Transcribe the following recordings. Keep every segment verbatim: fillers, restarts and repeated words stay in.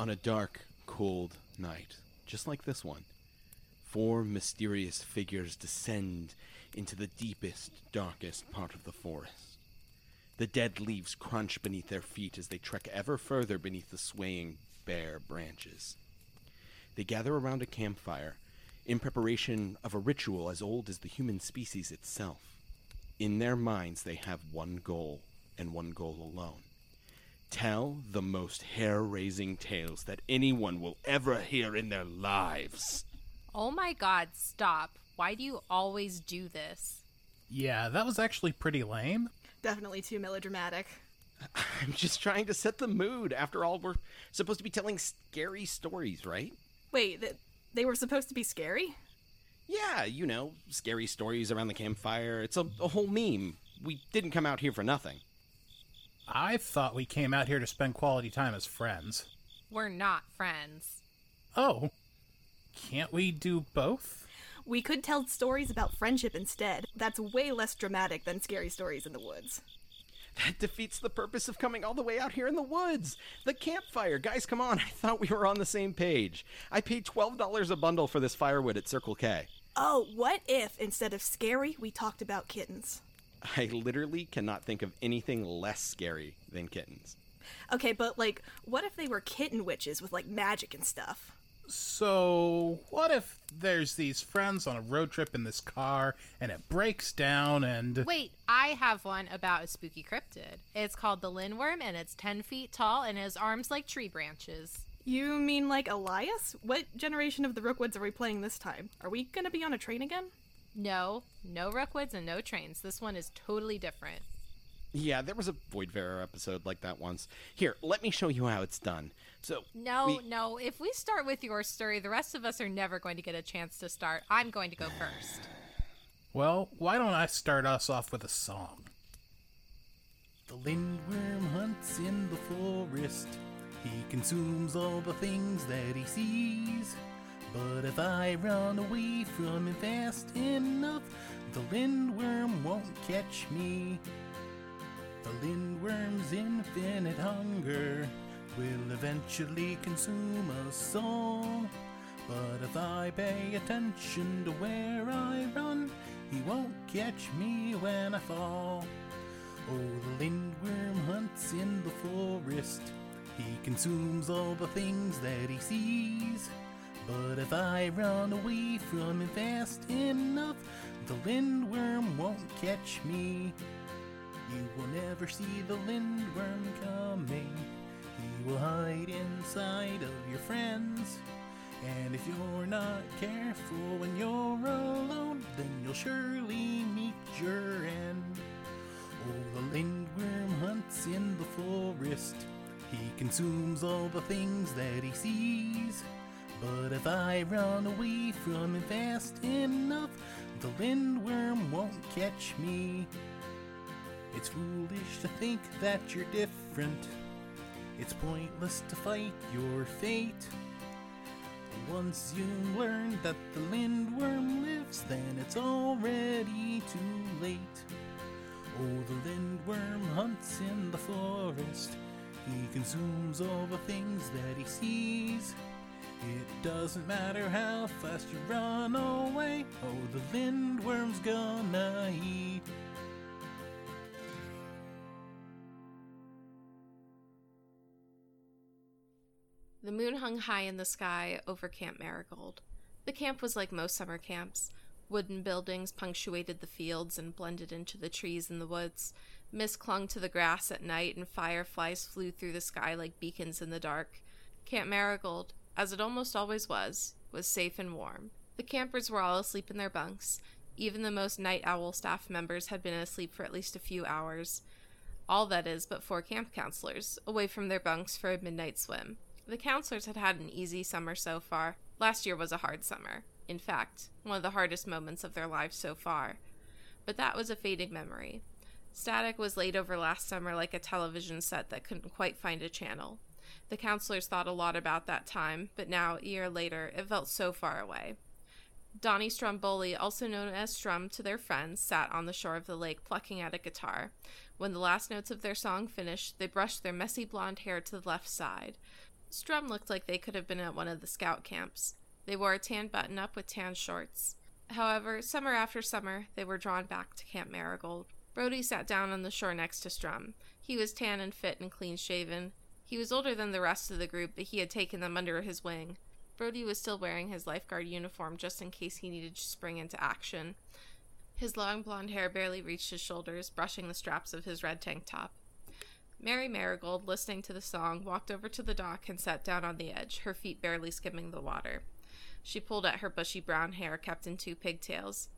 On a dark, cold night, just like this one, four mysterious figures descend into the deepest, darkest part of the forest. The dead leaves crunch beneath their feet as they trek ever further beneath the swaying, bare branches. They gather around a campfire, in preparation of a ritual as old as the human species itself. In their minds, they have one goal, and one goal alone. Tell the most hair-raising tales that anyone will ever hear in their lives. Oh my god, stop. Why do you always do this? Yeah, that was actually pretty lame. Definitely too melodramatic. I'm just trying to set the mood. After all, we're supposed to be telling scary stories, right? Wait, th- they were supposed to be scary? Yeah, you know, scary stories around the campfire. It's a, a whole meme. We didn't come out here for nothing. I thought we came out here to spend quality time as friends. We're not friends. Oh. Can't we do both? We could tell stories about friendship instead. That's way less dramatic than scary stories in the woods. That defeats the purpose of coming all the way out here in the woods. The campfire. Guys, come on. I thought we were on the same page. I paid twelve dollars a bundle for this firewood at Circle K. Oh, what if instead of scary, we talked about kittens? I literally cannot think of anything less scary than kittens. Okay, but, like, what if they were kitten witches with, like, magic and stuff? So, what if there's these friends on a road trip in this car, and it breaks down, and... Wait, I have one about a spooky cryptid. It's called the Lindworm, and it's ten feet tall, and his arms like tree branches. You mean, like, Elias? What generation of the Rookwoods are we playing this time? Are we gonna be on a train again? No, no Rookwoods and no trains. This one is totally different. Yeah, there was a Void Vera episode like that once. Here, let me show you how it's done. So No, we... no, if we start with your story, the rest of us are never going to get a chance to start. I'm going to go first. Well, why don't I start us off with a song? The Lindworm hunts in the forest. He consumes all the things that he sees. But if I run away from him fast enough, the Lindworm won't catch me. The Lindworm's infinite hunger will eventually consume us all. But if I pay attention to where I run, he won't catch me when I fall. Oh, the Lindworm hunts in the forest. He consumes all the things that he sees. But if I run away from him fast enough, the Lindworm won't catch me. You will never see the Lindworm coming. He will hide inside of your friends. And if you're not careful when you're alone, then you'll surely meet your end. Oh, the Lindworm hunts in the forest. He consumes all the things that he sees. But if I run away from him fast enough, the Lindworm won't catch me. It's foolish to think that you're different. It's pointless to fight your fate. Once you learn that the Lindworm lives, then it's already too late. Oh, the Lindworm hunts in the forest. He consumes all the things that he sees. It doesn't matter how fast you run away, oh, the Lindworm's gonna eat. The moon hung high in the sky over Camp Marigold. The camp was like most summer camps. Wooden buildings punctuated the fields and blended into the trees in the woods. Mist clung to the grass at night, and fireflies flew through the sky like beacons in the dark. Camp Marigold, as it almost always was, was safe and warm. The campers were all asleep in their bunks. Even the most night owl staff members had been asleep for at least a few hours. All that is but four camp counselors, away from their bunks for a midnight swim. The counselors had had an easy summer so far. Last year was a hard summer. In fact, one of the hardest moments of their lives so far. But that was a fading memory. Static was laid over last summer like a television set that couldn't quite find a channel. The counselors thought a lot about that time, but now, a year later, it felt so far away. Donnie Stromboli, also known as Strum to their friends, sat on the shore of the lake plucking at a guitar. When the last notes of their song finished, they brushed their messy blonde hair to the left side. Strum looked like they could have been at one of the scout camps. They wore a tan button-up with tan shorts. However, summer after summer, they were drawn back to Camp Marigold. Brody sat down on the shore next to Strum. He was tan and fit and clean-shaven. He was older than the rest of the group, but he had taken them under his wing. Brody was still wearing his lifeguard uniform just in case he needed to spring into action. His long blonde hair barely reached his shoulders, brushing the straps of his red tank top. Mary Marigold, listening to the song, walked over to the dock and sat down on the edge, her feet barely skimming the water. She pulled at her bushy brown hair, kept in two pigtails.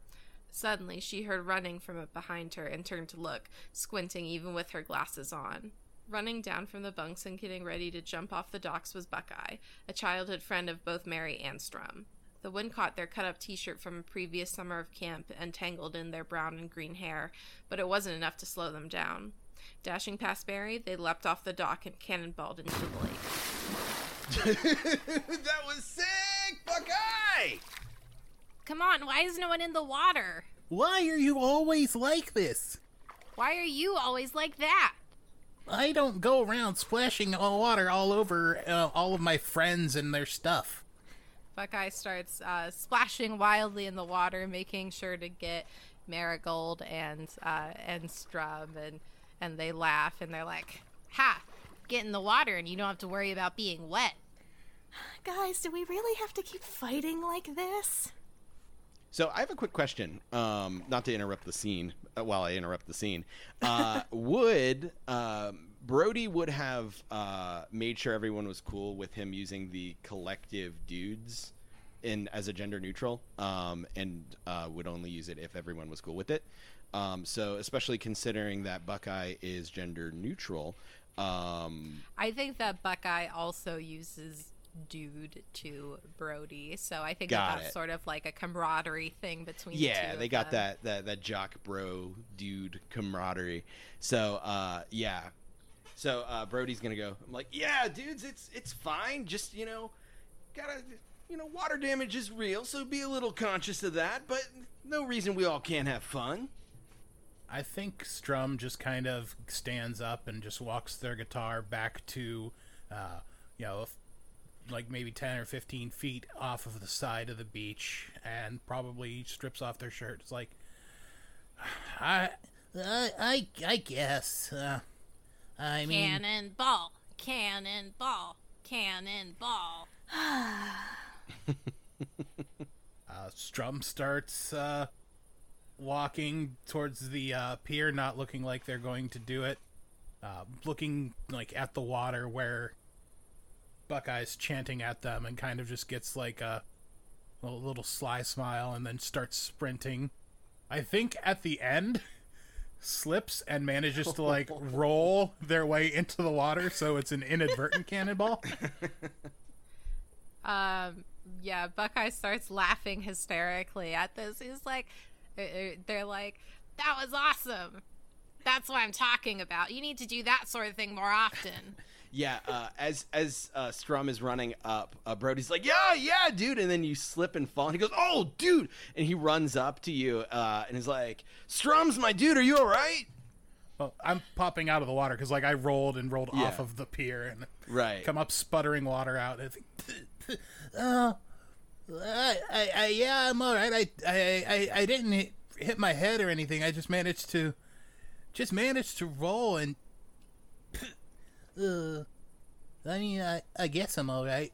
Suddenly, she heard running from behind her and turned to look, squinting even with her glasses on. Running down from the bunks and getting ready to jump off the docks was Buckeye, a childhood friend of both Mary and Strum. The wind caught their cut-up t-shirt from a previous summer of camp and tangled in their brown and green hair, but it wasn't enough to slow them down. Dashing past Mary, they leapt off the dock and cannonballed into the lake. That was sick, Buckeye! Come on, why is no one in the water? Why are you always like this? Why are you always like that? I don't go around splashing water all over uh, all of my friends and their stuff. Buckeye starts uh, splashing wildly in the water, making sure to get Marigold and uh, and Strum and... And they laugh, and they're like, ha, get in the water, and you don't have to worry about being wet. Guys, do we really have to keep fighting like this? So I have a quick question, um, not to interrupt the scene, uh, while I interrupt the scene. Uh, would, um, Brody would have uh, made sure everyone was cool with him using the collective dudes in as a gender neutral, um, and uh, would only use it if everyone was cool with it. Um, so, especially considering that Buckeye is gender neutral. Um, I think that Buckeye also uses dude to Brody. So I think that that's it. Sort of like a camaraderie thing between yeah, the two. Yeah, they got that, that, that jock bro dude camaraderie. So, uh, yeah. So, uh, Brody's going to go, I'm like, yeah, dudes, it's, it's fine. Just, you know, gotta... You know, water damage is real, so be a little conscious of that, but no reason we all can't have fun. I think Strum just kind of stands up and just walks their guitar back to, uh, you know, like maybe ten or fifteen feet off of the side of the beach and probably strips off their shirt. It's like, I, I, I, I guess, uh, I mean... Cannonball, cannonball, cannonball. uh, Strum starts uh, walking towards the uh, pier, not looking like they're going to do it, uh, looking like at the water where Buckeye's chanting at them, and kind of just gets like a, a little sly smile and then starts sprinting. I think at the end slips and manages to like roll their way into the water, so it's an inadvertent cannonball. Um, yeah, Buckeye starts laughing hysterically at this. He's like, they're like, that was awesome. That's what I'm talking about. You need to do that sort of thing more often. yeah, uh, as, as, uh, Strum is running up, uh, Brody's like, yeah, yeah, dude. And then you slip and fall and he goes, oh, dude. And he runs up to you, uh, and is like, Strum's my dude. Are you all right? Well, I'm popping out of the water. Cause like I rolled and rolled yeah. off of the pier and right. come up sputtering water out. And I think, Uh, I, I, I, yeah, I'm all right. I, I, I, I didn't hit, hit my head or anything. I just managed to, just managed to roll and, uh, I mean, I, I guess I'm all right.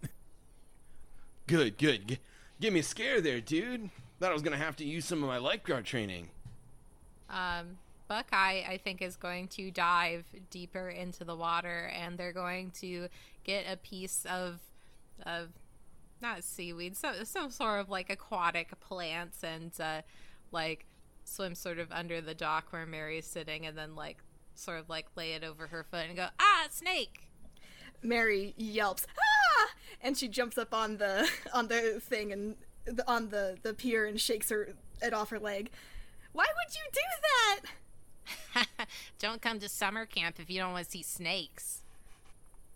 Good, good. G- give me a scare there, dude. Thought I was gonna have to use some of my lifeguard training. Um, Buckeye, I think, is going to dive deeper into the water, and they're going to get a piece of. of not seaweed, so some sort of like aquatic plants, and uh like swim sort of under the dock where Mary is sitting, and then like sort of like lay it over her foot and go, ah, snake. Mary yelps, ah, and she jumps up on the on the thing and the, on the the pier and shakes her it off her leg. Why would you do that? Don't come to summer camp if you don't want to see snakes.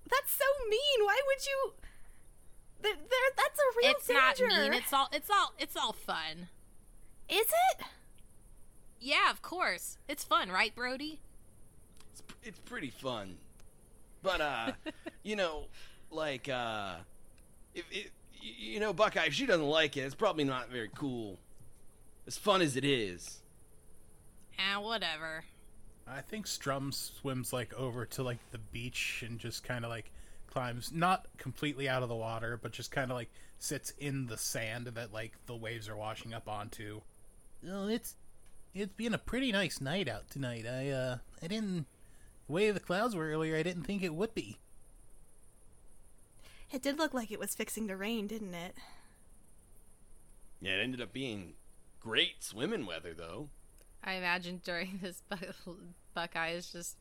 That's so mean. Why would you? They're, they're, that's a real it's danger. It's not mean. It's all, it's, all, it's all fun. Is it? Yeah, of course. It's fun, right, Brody? It's, it's pretty fun. But, uh, you know, like, uh, if it, you know, Buckeye, if she doesn't like it, it's probably not very cool. As fun as it is. Ah, whatever. I think Strum swims, like, over to, like, the beach and just kind of, like, climbs, not completely out of the water, but just kind of, like, sits in the sand that, like, the waves are washing up onto. Oh, it's, it's been a pretty nice night out tonight. I, uh, I didn't, the way the clouds were earlier, I didn't think it would be. It did look like it was fixing to rain, didn't it? Yeah, it ended up being great swimming weather, though. I imagine during this, bu- Buckeye is just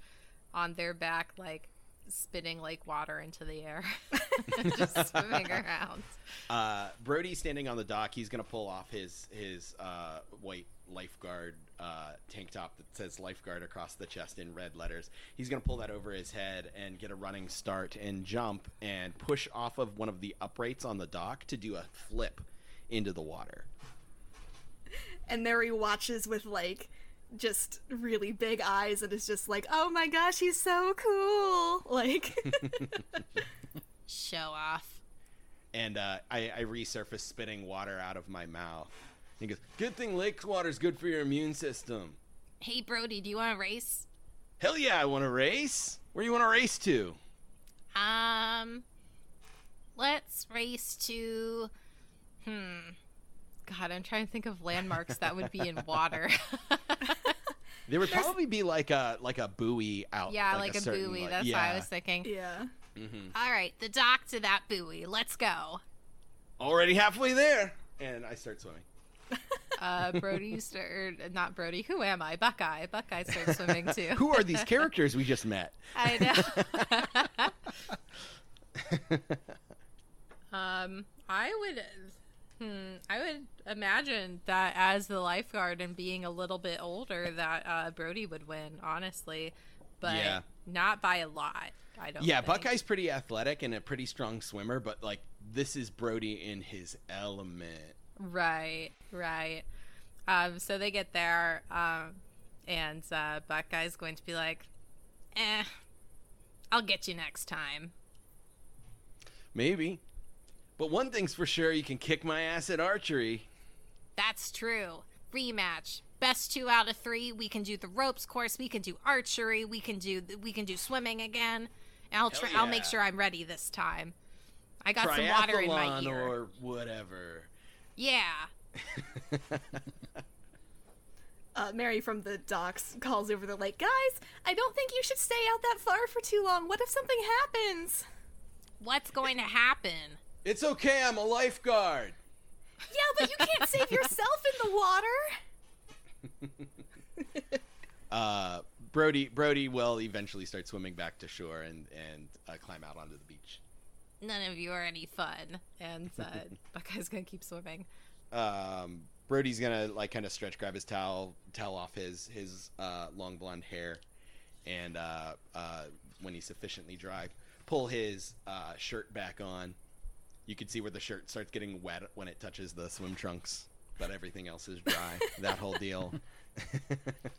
on their back, like, spitting, like, water into the air. Just swimming around. Uh, Brody's standing on the dock. He's going to pull off his, his uh, white lifeguard uh, tank top that says lifeguard across the chest in red letters. He's going to pull that over his head and get a running start and jump and push off of one of the uprights on the dock to do a flip into the water. And there he watches with, like, just really big eyes and is just like, oh my gosh, he's so cool. Like. Show off. And uh, I, I resurface spitting water out of my mouth. He goes, good thing lake water's good for your immune system. Hey, Brody, do you want to race? Hell yeah, I want to race. Where do you want to race to? Um, let's race to, hmm... God, I'm trying to think of landmarks that would be in water. There would probably be like a like a buoy out. Yeah, like, like a, a certain, buoy. Like, that's yeah. what I was thinking. Yeah. Mm-hmm. All right, the dock to that buoy. Let's go. Already halfway there, and I start swimming. Uh, Brody start not Brody. Who am I? Buckeye. Buckeye starts swimming too. Who are these characters we just met? I know. um, I would. Hmm, I would imagine that as the lifeguard and being a little bit older that uh, Brody would win, honestly, but yeah. not by a lot, I don't Yeah, think. Buckeye's pretty athletic and a pretty strong swimmer, but, like, this is Brody in his element. Right, right. Um, so they get there, um, and uh, Buckeye's going to be like, eh, I'll get you next time. Maybe. But one thing's for sure, you can kick my ass at archery. That's true. Rematch. Best two out of three. We can do the ropes course. We can do archery. We can do we can do swimming again. And I'll try, yeah. I'll make sure I'm ready this time. I got Triathlon some water in my ear. Or whatever. Yeah. uh, Mary from the docks calls over the lake. Guys, I don't think you should stay out that far for too long. What if something happens? What's going to happen? It's okay, I'm a lifeguard. Yeah, but you can't save yourself in the water. uh, Brody Brody will eventually start swimming back to shore and, and uh, climb out onto the beach. None of you are any fun. And uh, Buckeye's going to keep swimming. Um, Brody's going to, like, kind of stretch, grab his towel, towel off his, his uh, long blonde hair. And uh, uh, when he's sufficiently dry, pull his uh, shirt back on. You can see where the shirt starts getting wet when it touches the swim trunks, but everything else is dry. That whole deal.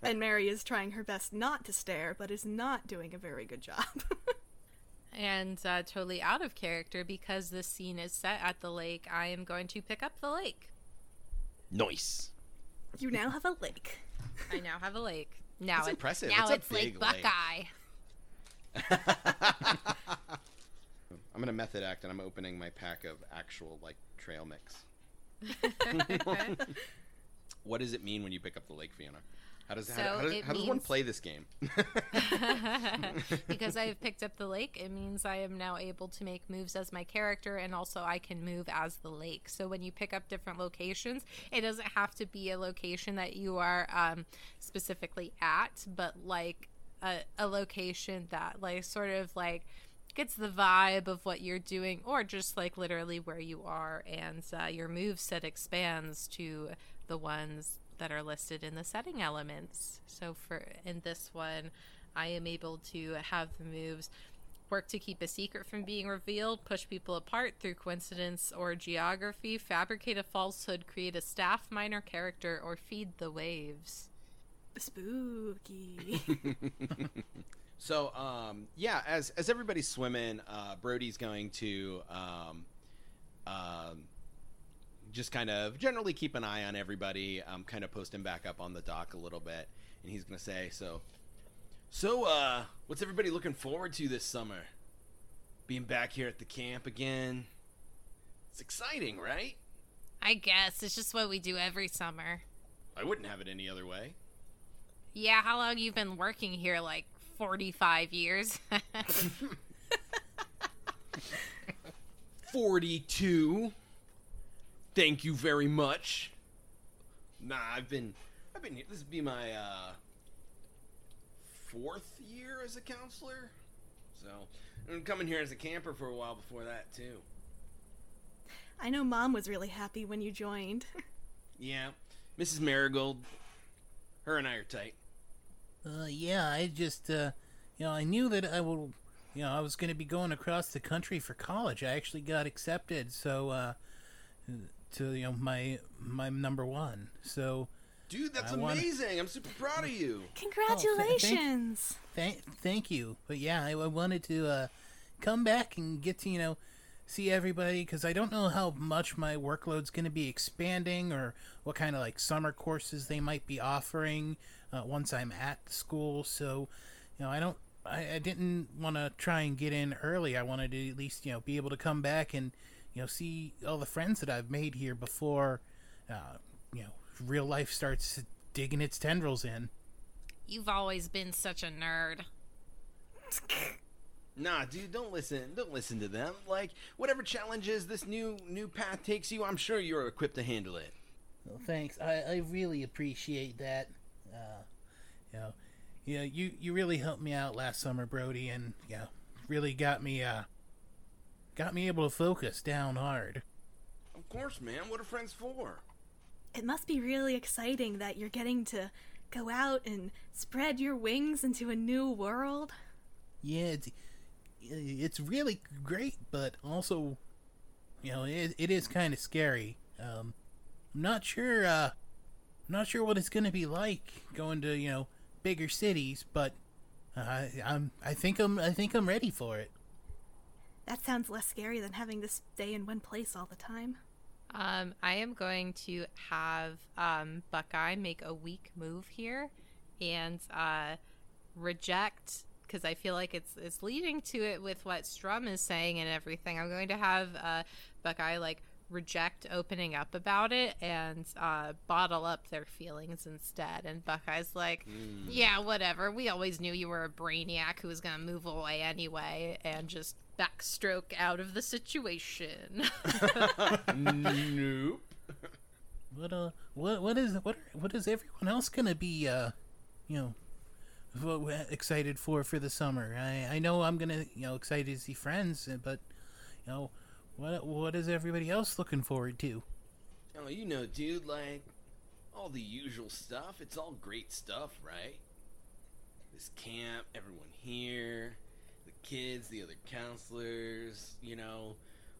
And Mary is trying her best not to stare, but is not doing a very good job. And uh, totally out of character, because this scene is set at the lake, I am going to pick up the lake. Nice. You now have a lake. I now have a lake. Now That's it, impressive. Now it's, it's Lake Buckeye. I'm going to method act, and I'm opening my pack of actual, like, trail mix. What does it mean when you pick up the lake, Fiona? How does, so how, how, does, how does one play this game? Because I have picked up the lake, it means I am now able to make moves as my character, and also I can move as the lake. So when you pick up different locations, it doesn't have to be a location that you are um, specifically at, but, like, a, a location that, like, sort of, like, gets the vibe of what you're doing, or just, like, literally where you are, and uh, your move set expands to the ones that are listed in the setting elements. So for in this one, I am able to have the moves work to keep a secret from being revealed, push people apart through coincidence or geography, fabricate a falsehood, create a staff minor character, or feed the waves. Spooky. So, um, yeah, as as everybody's swimming, uh, Brody's going to um, uh, just kind of generally keep an eye on everybody, um, kind of post him back up on the dock a little bit, and he's going to say, so, so uh, what's everybody looking forward to this summer? Being back here at the camp again. It's exciting, right? I guess. It's just what we do every summer. I wouldn't have it any other way. Yeah, how long you've been working here, like forty-five years? forty-two. Thank you very much. Nah, I've been I've been here. This would be my uh, fourth year as a counselor. So, I'm coming here as a camper for a while before that, too. I know Mom was really happy when you joined. Yeah. Missus Marigold, her and I are tight. Uh, yeah, I just, uh, you know, I knew that I will, you know, I was going to be going across the country for college. I actually got accepted, so, uh, to, you know, my, my number one, so. Dude, that's I amazing. Wanna... I'm super proud of you. Congratulations. Oh, th- thank, thank you. But yeah, I, I wanted to, uh, come back and get to, you know, see everybody, because I don't know how much my workload's going to be expanding or what kind of like summer courses they might be offering uh, once I'm at school. So, you know, I don't, I, I didn't want to try and get in early. I wanted to at least, you know, be able to come back and, you know, see all the friends that I've made here before, uh, you know, real life starts digging its tendrils in. You've always been such a nerd. Nah, dude, don't listen. Don't listen to them. Like, whatever challenges this new new path takes you, I'm sure you're equipped to handle it. Well, thanks. I, I really appreciate that. Uh, you know, you, know you, you really helped me out last summer, Brody, and you know, really got me uh, got me able to focus down hard. Of course, man. What are friends for? It must be really exciting that you're getting to go out and spread your wings into a new world. Yeah, it's... It's really great, but also, you know, it, it is kind of scary. Um, I'm not sure, uh, I'm not sure what it's going to be like going to, you know, bigger cities, but uh, I, I'm, I think I'm, I think I'm ready for it. That sounds less scary than having to stay in one place all the time. Um, I am going to have, um, Buckeye make a weak move here and, uh, reject... because I feel like it's it's leading to it with what Strum is saying and everything. I'm going to have uh, Buckeye, like, reject opening up about it and uh, bottle up their feelings instead. And Buckeye's like, mm. yeah, whatever. We always knew you were a brainiac who was going to move away anyway and just backstroke out of the situation. Nope. What, uh, what, what, is, what, what is everyone else going to be, uh, you know, what we're excited for for the summer? I, I know I'm gonna you know excited to see friends, but you know what what is everybody else looking forward to? Oh, you know, dude, like all the usual stuff. It's all great stuff, right? This camp, everyone here, the kids, the other counselors. You know,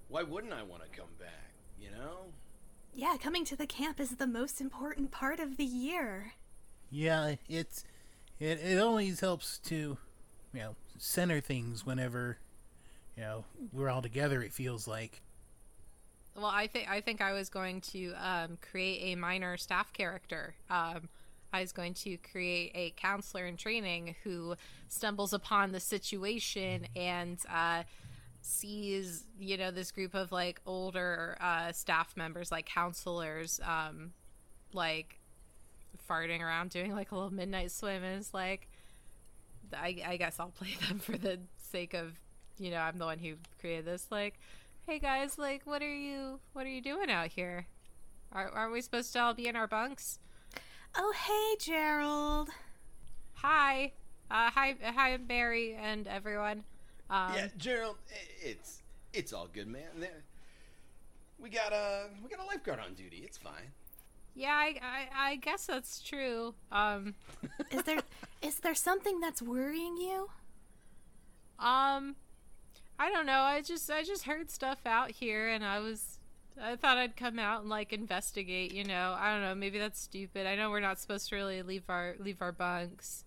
why wouldn't I want to come back? You know? Yeah, coming to the camp is the most important part of the year. Yeah, it's. It it always helps to, you know, center things whenever, you know, we're all together, it feels like. Well, I think I think I was going to um, create a minor staff character. Um, I was going to create a counselor in training who stumbles upon the situation and uh, sees, you know, this group of, like, older uh, staff members, like counselors, um, like... farting around doing like a little midnight swim, and it's like I, I guess I'll play them for the sake of, you know, I'm the one who created this, like, hey guys, like what are you what are you doing out here? Are, aren't we supposed to all be in our bunks? Oh, hey Gerald. Hi. Uh, hi hi Mary and everyone. Um, yeah, Gerald, it's it's all good, man. We got a we got a lifeguard on duty. It's fine. Yeah, I, I, I guess that's true. Um, is there is there something that's worrying you? Um, I don't know. I just I just heard stuff out here, and I was I thought I'd come out and like investigate, you know. I don't know, maybe that's stupid. I know we're not supposed to really leave our leave our bunks.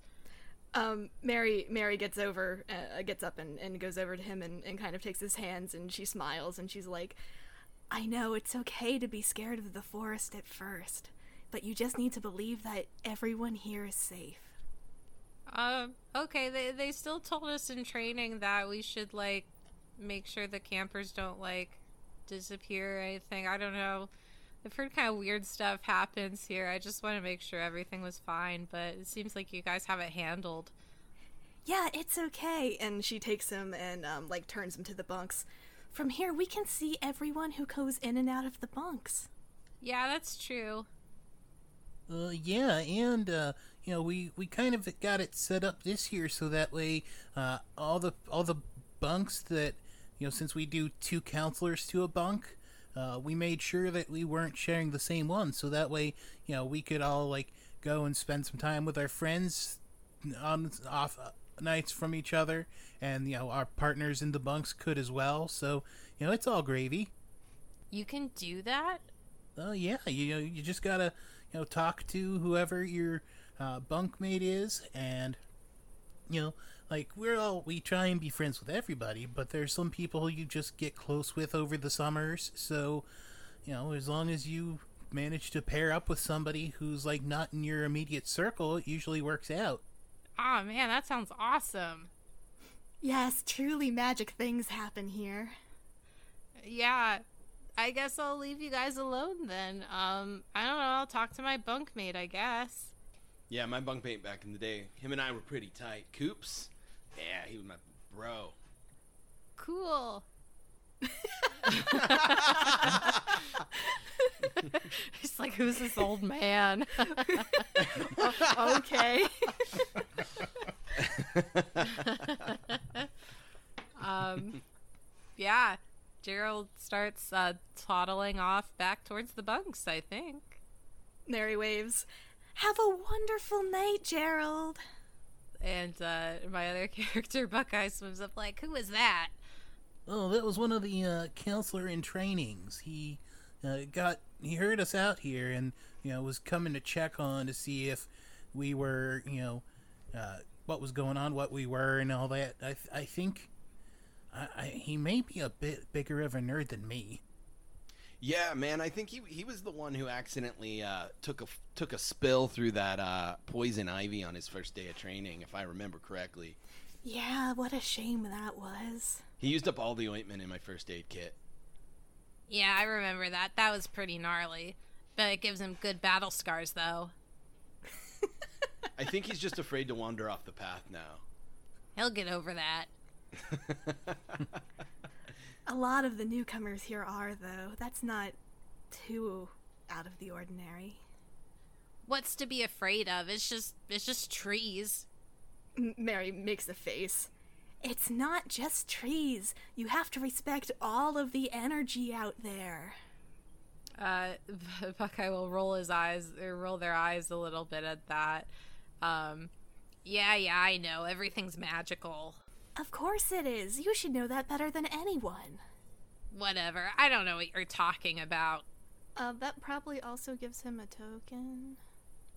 Um, Mary Mary gets over, uh, gets up and, and goes over to him and, and kind of takes his hands, and she smiles and she's like, I know it's okay to be scared of the forest at first, but you just need to believe that everyone here is safe. Um, okay, they, they still told us in training that we should, like, make sure the campers don't, like, disappear or anything. I don't know. I've heard kind of weird stuff happens here. I just want to make sure everything was fine, but it seems like you guys have it handled. Yeah, it's okay. And she takes him and, um, like, turns him to the bunks. From here, we can see everyone who goes in and out of the bunks. Yeah, that's true. Uh, yeah, and, uh, you know, we, we kind of got it set up this year so that way, uh, all the, all the bunks that, you know, since we do two counselors to a bunk, Uh, we made sure that we weren't sharing the same one, so that way, you know, we could all, like, go and spend some time with our friends on off nights from each other, and, you know, our partners in the bunks could as well, so, you know, it's all gravy. You can do that? Oh, uh, yeah, you know, you just gotta, you know, talk to whoever your uh, bunkmate is, and, you know, like, we're all, we try and be friends with everybody, but there's some people you just get close with over the summers, so, you know, as long as you manage to pair up with somebody who's, like, not in your immediate circle, it usually works out. Aw, oh, man, that sounds awesome. Yes, truly magic things happen here. Yeah, I guess I'll leave you guys alone then. Um, I don't know, I'll talk to my bunkmate, I guess. Yeah, my bunkmate back in the day, him and I were pretty tight. Coops? Yeah, he was my bro. Cool. He's like, who's this old man? Okay. um, yeah, Gerald starts uh, toddling off back towards the bunks, I think. Mary waves. Have a wonderful night, Gerald. And uh, my other character, Buckeye, swims up like, who is that? Oh, that was one of the uh, counselor in trainings. He uh, got he heard us out here and, you know, was coming to check on to see if we were, you know, uh, what was going on, what we were, and all that. I th- I think I, I, he may be a bit bigger of a nerd than me. Yeah, man, I think he he was the one who accidentally uh, took a took a spill through that uh, poison ivy on his first day of training, if I remember correctly. Yeah, what a shame that was. He used up all the ointment in my first aid kit. Yeah, I remember that. That was pretty gnarly. But it gives him good battle scars, though. I think he's just afraid to wander off the path now. He'll get over that. A lot of the newcomers here are, though. That's not too out of the ordinary. What's to be afraid of? It's just it's just trees. M- Mary makes a face. It's not just trees. You have to respect all of the energy out there. Uh, Buckeye will roll his eyes, or roll their eyes a little bit at that. Um, yeah, yeah, I know. Everything's magical. Of course it is. You should know that better than anyone. Whatever. I don't know what you're talking about. Uh, that probably also gives him a token.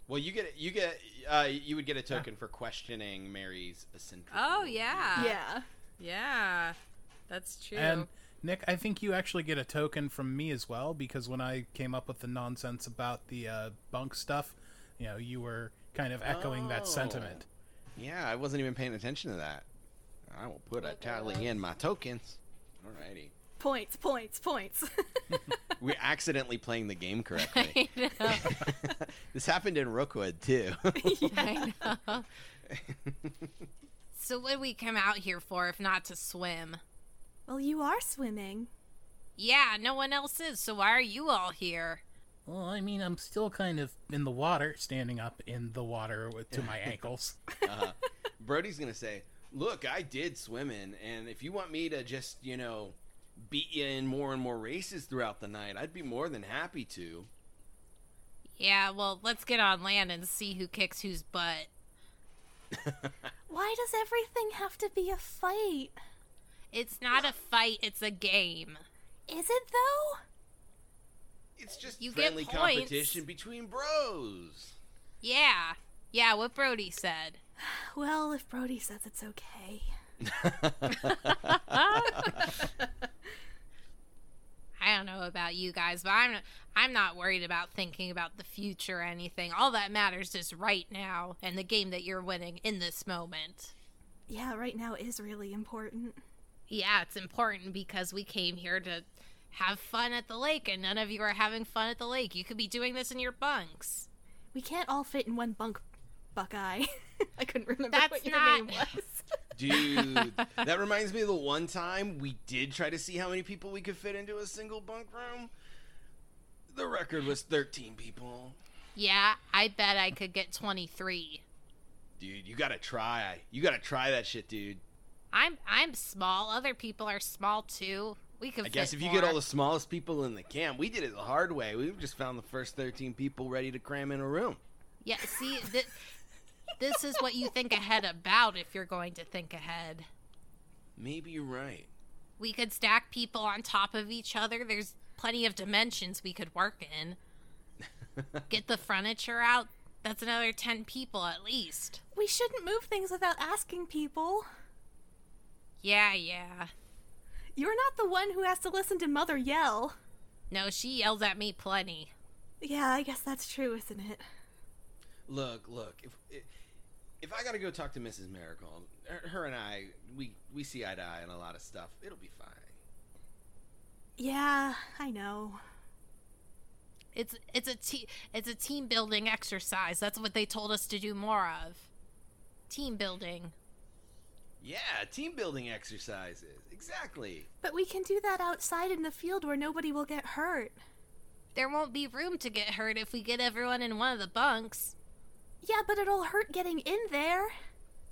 Well, you get you get uh, you would get a token yeah. for questioning Mary's eccentricity. Oh yeah, yeah, yeah. That's true. And Nick, I think you actually get a token from me as well because when I came up with the nonsense about the uh, bunk stuff, you know, you were kind of echoing oh. that sentiment. Yeah, I wasn't even paying attention to that. I will put a tally in my tokens. Alrighty. Points, points, points. We're accidentally playing the game correctly. I know. This happened in Rookwood, too. Yeah, I know. So what did we come out here for if not to swim? Well, you are swimming. Yeah, no one else is, so why are you all here? Well, I mean, I'm still kind of in the water, standing up in the water with, to my ankles. Uh, Brody's going to say, look, I did swim in, and if you want me to just, you know, beat you in more and more races throughout the night, I'd be more than happy to. Yeah, well, let's get on land and see who kicks whose butt. Why does everything have to be a fight? It's not a fight, it's a game. Is it, though? It's just you friendly competition between bros. Yeah. Yeah, what Brody said. Well, if Brody says it's okay. I don't know about you guys, but I'm not, I'm not worried about thinking about the future or anything. All that matters is right now and the game that you're winning in this moment. Yeah, right now is really important. Yeah, it's important because we came here to have fun at the lake, and none of you are having fun at the lake. You could be doing this in your bunks. We can't all fit in one bunk, Buckeye. I couldn't remember That's what your not... name was. Dude, that reminds me of the one time we did try to see how many people we could fit into a single bunk room. The record was thirteen people. Yeah, I bet I could get twenty-three. Dude, you gotta try. You gotta try that shit, dude. I'm I'm small. Other people are small too. We could. I guess if you more. get all the smallest people in the camp, we did it the hard way. We just found the first thirteen people ready to cram in a room. Yeah. See, th- this is what you think ahead about if you're going to think ahead. Maybe you're right. We could stack people on top of each other. There's plenty of dimensions we could work in. Get the furniture out. That's another ten people at least. We shouldn't move things without asking people. Yeah, yeah. You're not the one who has to listen to Mother yell. No, she yells at me plenty. Yeah, I guess that's true, isn't it? Look, look, if if I gotta go talk to Missus Miracle, her and I, we, we see eye to eye on a lot of stuff. It'll be fine. Yeah, I know. It's it's a te- it's a team building exercise. That's what they told us to do more of. Team building. Yeah, team building exercises. Exactly. But we can do that outside in the field where nobody will get hurt. There won't be room to get hurt if we get everyone in one of the bunks. Yeah, but it'll hurt getting in there.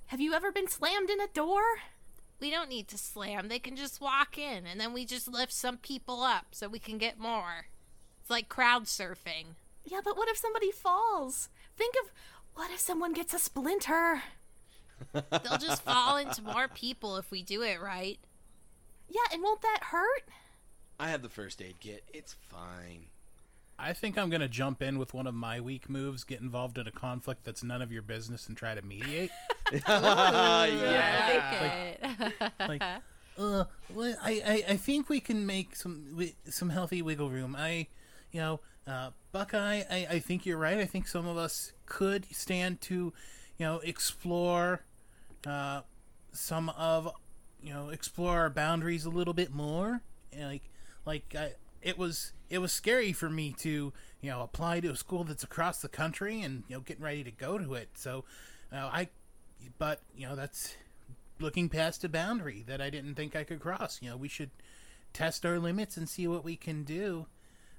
Have you ever been slammed in a door? We don't need to slam. They can just walk in, and then we just lift some people up so we can get more. It's like crowd surfing. Yeah, but what if somebody falls? Think of what if someone gets a splinter? They'll just fall into more people if we do it right. Yeah, and won't that hurt? I have the first aid kit. It's fine. I think I'm going to jump in with one of my weak moves, get involved in a conflict that's none of your business, and try to mediate. Ooh, yeah. I like it. Like, like uh, well, I, I, I think we can make some some healthy wiggle room. I, you know, uh, Buckeye, I, I think you're right. I think some of us could stand to... You know, explore uh, some of, you know, explore our boundaries a little bit more. And like, like I, it was, it was scary for me to, you know, apply to a school that's across the country and, you know, getting ready to go to it. So, uh, I, but you know, that's looking past a boundary that I didn't think I could cross. You know, we should test our limits and see what we can do.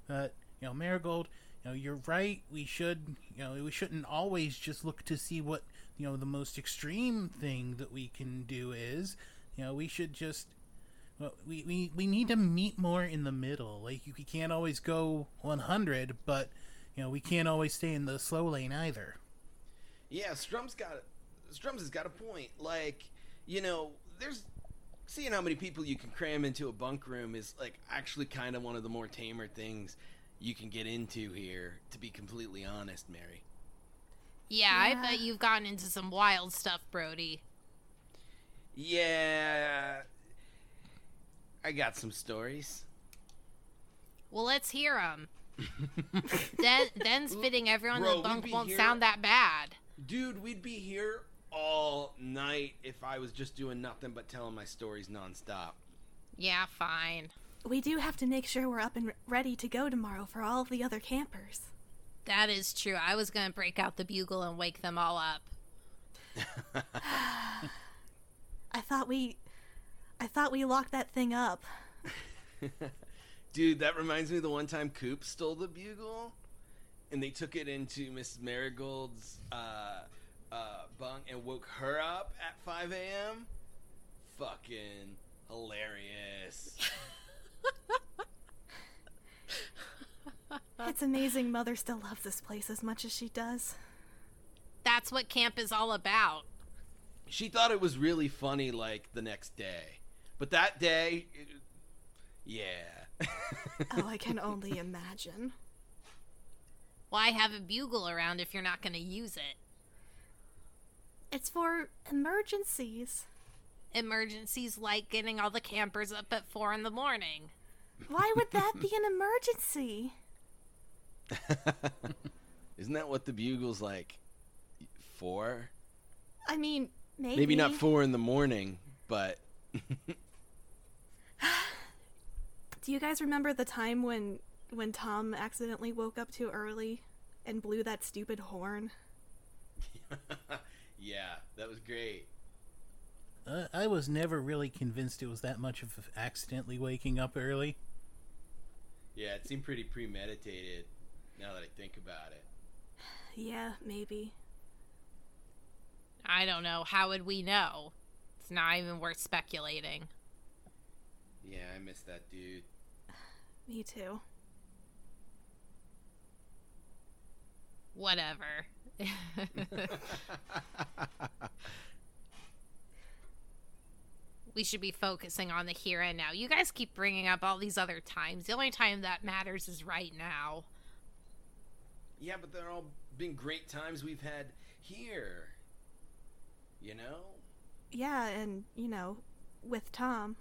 Uh, you know, Marigold. You know, you're right. We should, you know, we shouldn't always just look to see what, you know, the most extreme thing that we can do is. You know, we should just, well, we, we, we need to meet more in the middle. Like, you can't always go one hundred, but, you know, we can't always stay in the slow lane either. Yeah, Strum's got, Strum's has got a point. Like, you know, there's, seeing how many people you can cram into a bunk room is, like, actually kind of one of the more tamer things you can get into here, to be completely honest, Mary. Yeah, yeah, I bet you've gotten into some wild stuff, Brody. Yeah, I got some stories. Well, let's hear them. Den, Den's fitting everyone Bro, in the bunk won't here. sound that bad. Dude, we'd be here all night if I was just doing nothing but telling my stories nonstop. Yeah, fine. We do have to make sure we're up and ready to go tomorrow for all of the other campers. That is true. I was going to break out the bugle and wake them all up. I thought we... I thought we locked that thing up. Dude, that reminds me of the one time Coop stole the bugle, and they took it into Missus Marigold's uh, uh, bunk and woke her up at five a.m. Fucking hilarious. It's amazing Mother still loves this place as much as she does. That's what camp is all about. She thought it was really funny, like, the next day. But that day, Yeah. Oh, I can only imagine. Why have a bugle around if you're not going to use it? It's for emergencies. Emergencies like getting all the campers up at four in the morning. Why would that be an emergency? Isn't that what the bugle's like? Four? I mean, maybe. Maybe not four in the morning, but... Do you guys remember the time when, when Tom accidentally woke up too early and blew that stupid horn? Yeah, that was great. Uh, I was never really convinced it was that much of accidentally waking up early. Yeah, it seemed pretty premeditated, now that I think about it. Yeah, maybe. I don't know. How would we know? It's not even worth speculating. Yeah, I miss that dude. Me too. Whatever. We should be focusing on the here and now. You guys keep bringing up all these other times. The only time that matters is right now. Yeah, but they're all been great times we've had here. You know? Yeah, and, you know, with Tom.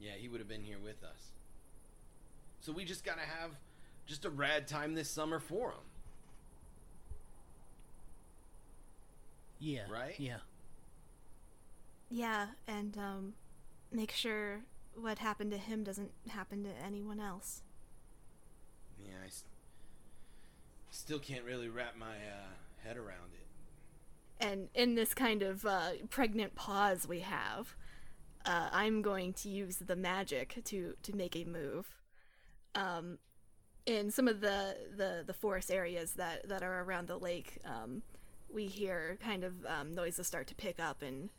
Yeah, he would have been here with us. So we just gotta have just a rad time this summer for him. Yeah. Right? Yeah. Yeah, and um, make sure what happened to him doesn't happen to anyone else. Yeah, I s- still can't really wrap my uh, head around it. And in this kind of uh, pregnant pause we have... Uh, I'm going to use the magic to, to make a move. Um, in some of the, the, the forest areas that, that are around the lake, um, we hear kind of um, noises start to pick up. And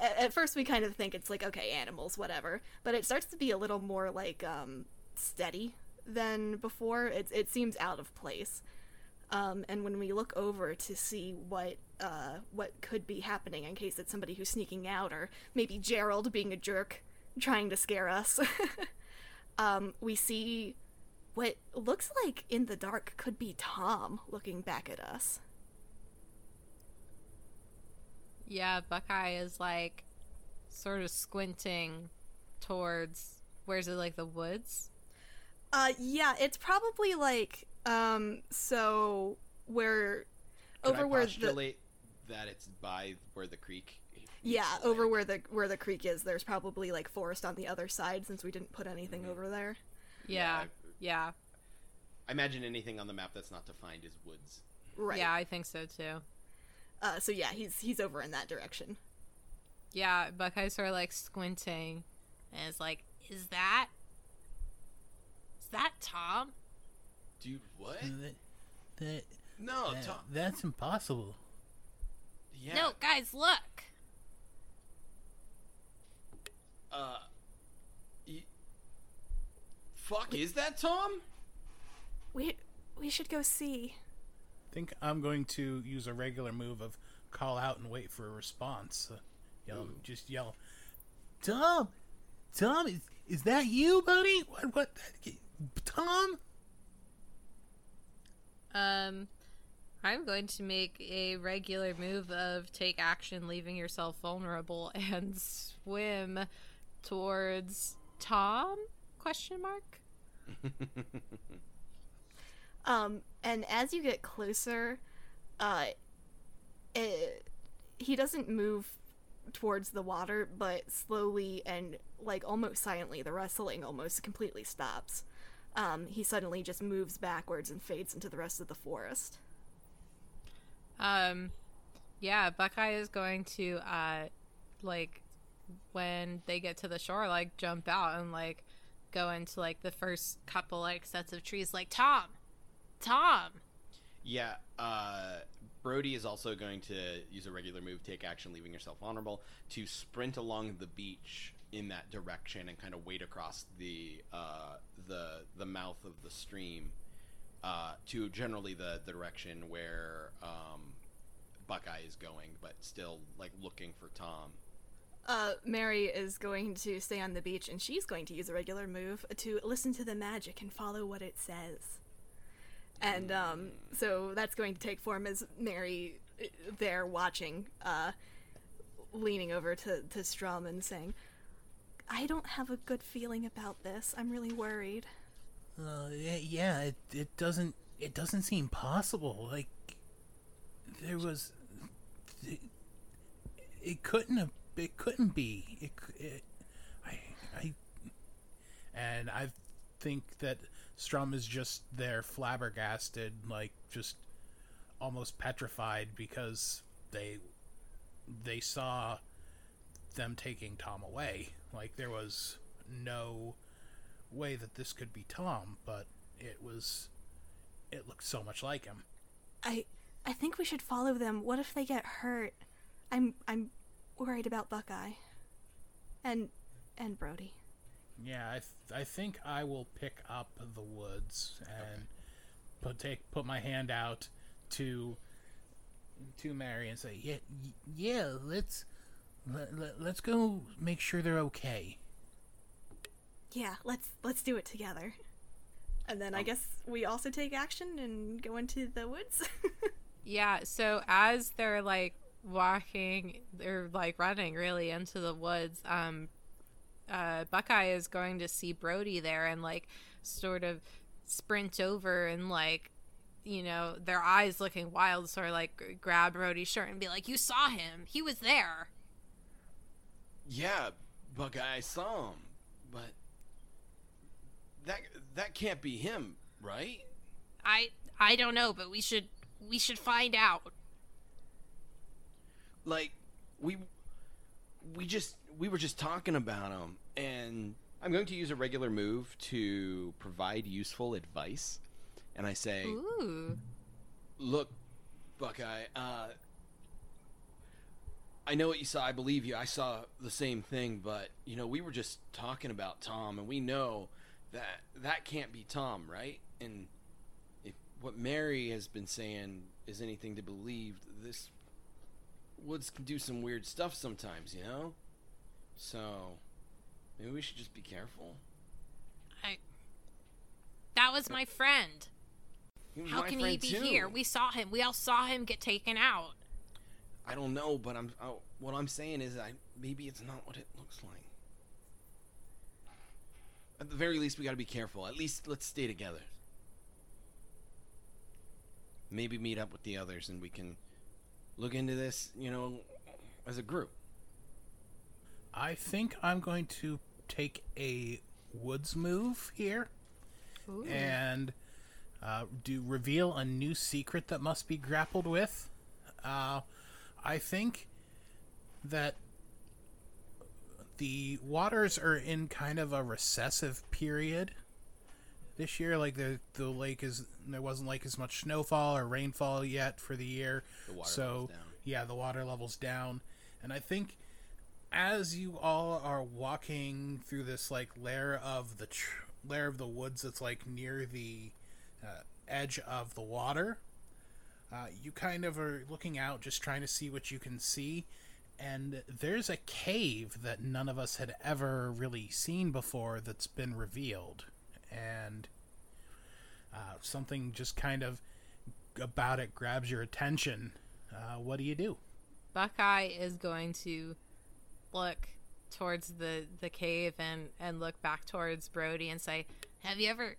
at, at first we kind of think it's like, okay, animals, whatever. But it starts to be a little more like um, steady than before. It, it seems out of place. Um, and when we look over to see what uh, what could be happening, in case it's somebody who's sneaking out, or maybe Gerald being a jerk trying to scare us, um, we see what looks like in the dark could be Tom looking back at us. Yeah, Buckeye is like sort of squinting towards, where's it, like the woods? Uh, yeah, it's probably like... Um, so, where, Could over I where the... that it's by where the creek... Yeah, over land. where the where the creek is, there's probably, like, forest on the other side, since we didn't put anything mm-hmm. over there. Yeah, yeah. I, yeah. I imagine anything on the map that's not defined is woods. Right. Yeah, I think so, too. Uh, so yeah, he's, he's over in that direction. Yeah, Buckeye's sort of, like, squinting, and it's like, is that... Is that Tom? Dude, what? That, that, no, that, Tom. That's impossible. Yeah. No, guys, look. Uh, y- fuck, we, is that Tom? We we should go see. I think I'm going to use a regular move of call out and wait for a response. Uh, yell, just yell, Tom, Tom, is is that you, buddy? What, what, Tom? Um, I'm going to make a regular move of take action, leaving yourself vulnerable, and swim towards Tom? Question mark? um, and as you get closer, uh, it, he doesn't move towards the water, but slowly and, like, almost silently, the wrestling almost completely stops. Um, he suddenly just moves backwards and fades into the rest of the forest. Um, yeah, Buckeye is going to, uh, like, when they get to the shore, like, jump out and, like, go into, like, the first couple, like, sets of trees, like, Tom! Tom! Yeah, uh, Brody is also going to use a regular move, take action, leaving yourself vulnerable, to sprint along the beach in that direction and kind of wade across the uh, the the mouth of the stream uh, to generally the, the direction where um, Buckeye is going, but still like looking for Tom. Uh, Mary is going to stay on the beach, and she's going to use a regular move to listen to the magic and follow what it says. And um, so that's going to take form as Mary there watching, uh, leaning over to, to Strum and saying, I don't have a good feeling about this. I'm really worried. Uh, yeah, it, it doesn't it doesn't seem possible. Like, there was... It, it couldn't have... It couldn't be. It, it, I, I, and I think that Strum is just there flabbergasted, like just almost petrified because they, they saw them taking Tom away. Like there was no way that this could be Tom, but it was, it looked so much like him. I, I think we should follow them. What if they get hurt? I'm, I'm. worried about Buckeye and and Brody. Yeah, I th- I think I will pick up the woods and okay. put take put my hand out to to Mary and say, yeah, yeah, let's let, let, let's go make sure they're okay. Yeah, let's let's do it together. And then um, I guess we also take action and go into the woods. Yeah, so as they're like walking or like running really into the woods, um uh Buckeye is going to see Brody there and like sort of sprint over and like, you know, their eyes looking wild, sort of like grab Brody's shirt and be like, you saw him, he was there. Yeah, Buckeye saw him, but that that can't be him, right? I I don't know, but we should we should find out. Like, we we just we were just talking about him, and I'm going to use a regular move to provide useful advice. And I say, ooh. Look, Buckeye, uh, I know what you saw. I believe you. I saw the same thing, but, you know, we were just talking about Tom, and we know that that can't be Tom, right? And if what Mary has been saying is anything to believe, this... woods can do some weird stuff sometimes, you know? So, maybe we should just be careful. I... That was my friend. He was How my can friend he be too. Here? We saw him. We all saw him get taken out. I don't know, but I'm... I, what I'm saying is I maybe it's not what it looks like. At the very least, we gotta be careful. At least, let's stay together. Maybe meet up with the others and we can... look into this, you know, as a group. I think I'm going to take a woods move here. Ooh. And uh, do reveal a new secret that must be grappled with. Uh, I think that the waters are in kind of a recessive period this year. Like the the lake is there wasn't like as much snowfall or rainfall yet for the year. The water so level's down. Yeah, the water level's down, and I think as you all are walking through this like layer of the tr- layer of the woods that's like near the uh, edge of the water, uh, you kind of are looking out, just trying to see what you can see, and there's a cave that none of us had ever really seen before that's been revealed. And uh, something just kind of about it grabs your attention. Uh, what do you do? Buckeye is going to look towards the, the cave and, and look back towards Brody and say, "Have you ever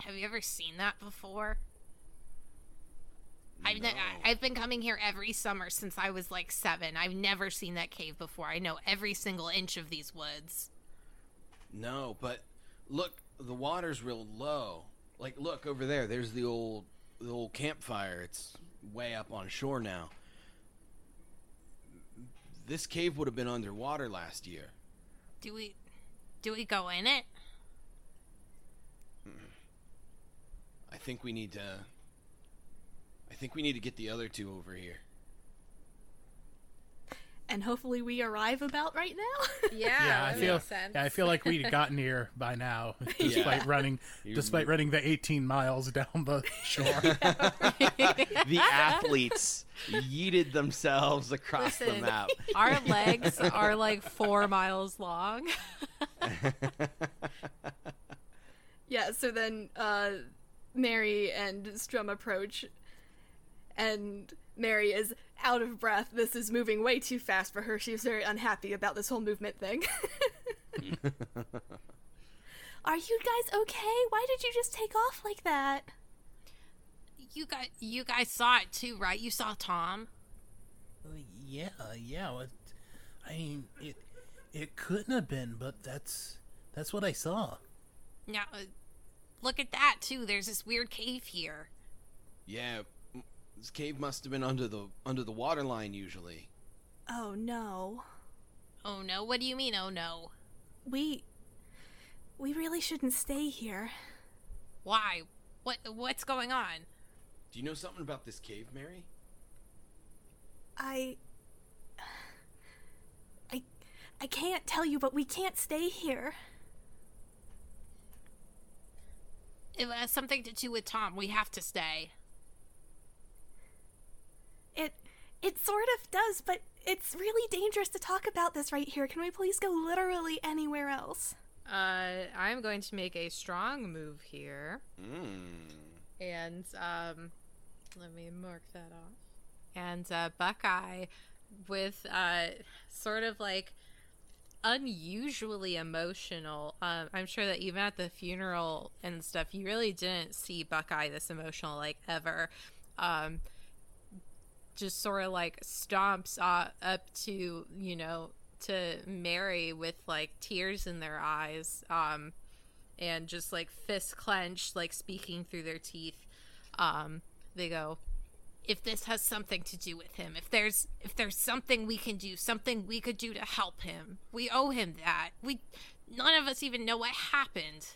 have you ever seen that before? No. I've ne- I've been coming here every summer since I was like seven. I've never seen that cave before. I know every single inch of these woods." No, but look. The water's real low. Like, look over there. There's the old, the old campfire. It's way up on shore now. This cave would have been underwater last year. Do we, do we go in it? I think we need to. I think we need to get the other two over here. and hopefully we arrive about right now. Yeah, yeah, I feel, makes sense. Yeah, I feel like we'd gotten here by now, despite yeah. running, you despite mean. running the eighteen miles down the shore. Yeah, right. The athletes yeeted themselves across Listen, the map. Our legs are like four miles long. Yeah. So then, uh, Mary and Strum approach, and Mary is out of breath. This is moving way too fast for her. She's very unhappy about this whole movement thing. Are you guys okay? Why did you just take off like that? You guys, you guys saw it too, right? You saw Tom? Yeah, yeah. It, I mean, it it couldn't have been, but that's that's what I saw. Now, uh, look at that too. There's this weird cave here. Yeah. This cave must have been under the under the water line usually. Oh no. Oh no? What do you mean, oh no? We we really shouldn't stay here. Why? What what's going on? Do you know something about this cave, Mary? I I I can't tell you, but we can't stay here. It has something to do with Tom. We have to stay. It it sort of does, but it's really dangerous to talk about this right here. Can we please go literally anywhere else? Uh, I'm going to make a strong move here. Mm. And um, let me mark that off. And uh, Buckeye, with uh, sort of like unusually emotional, um, I'm sure that even at the funeral and stuff, you really didn't see Buckeye this emotional, like, ever. Um... just sort of like stomps up to, you know, to Mary with like tears in their eyes, um, and just like fists clenched, like speaking through their teeth. Um, they go, if this has something to do with him, if there's, if there's something we can do, something we could do to help him, we owe him that. We, none of us even know what happened.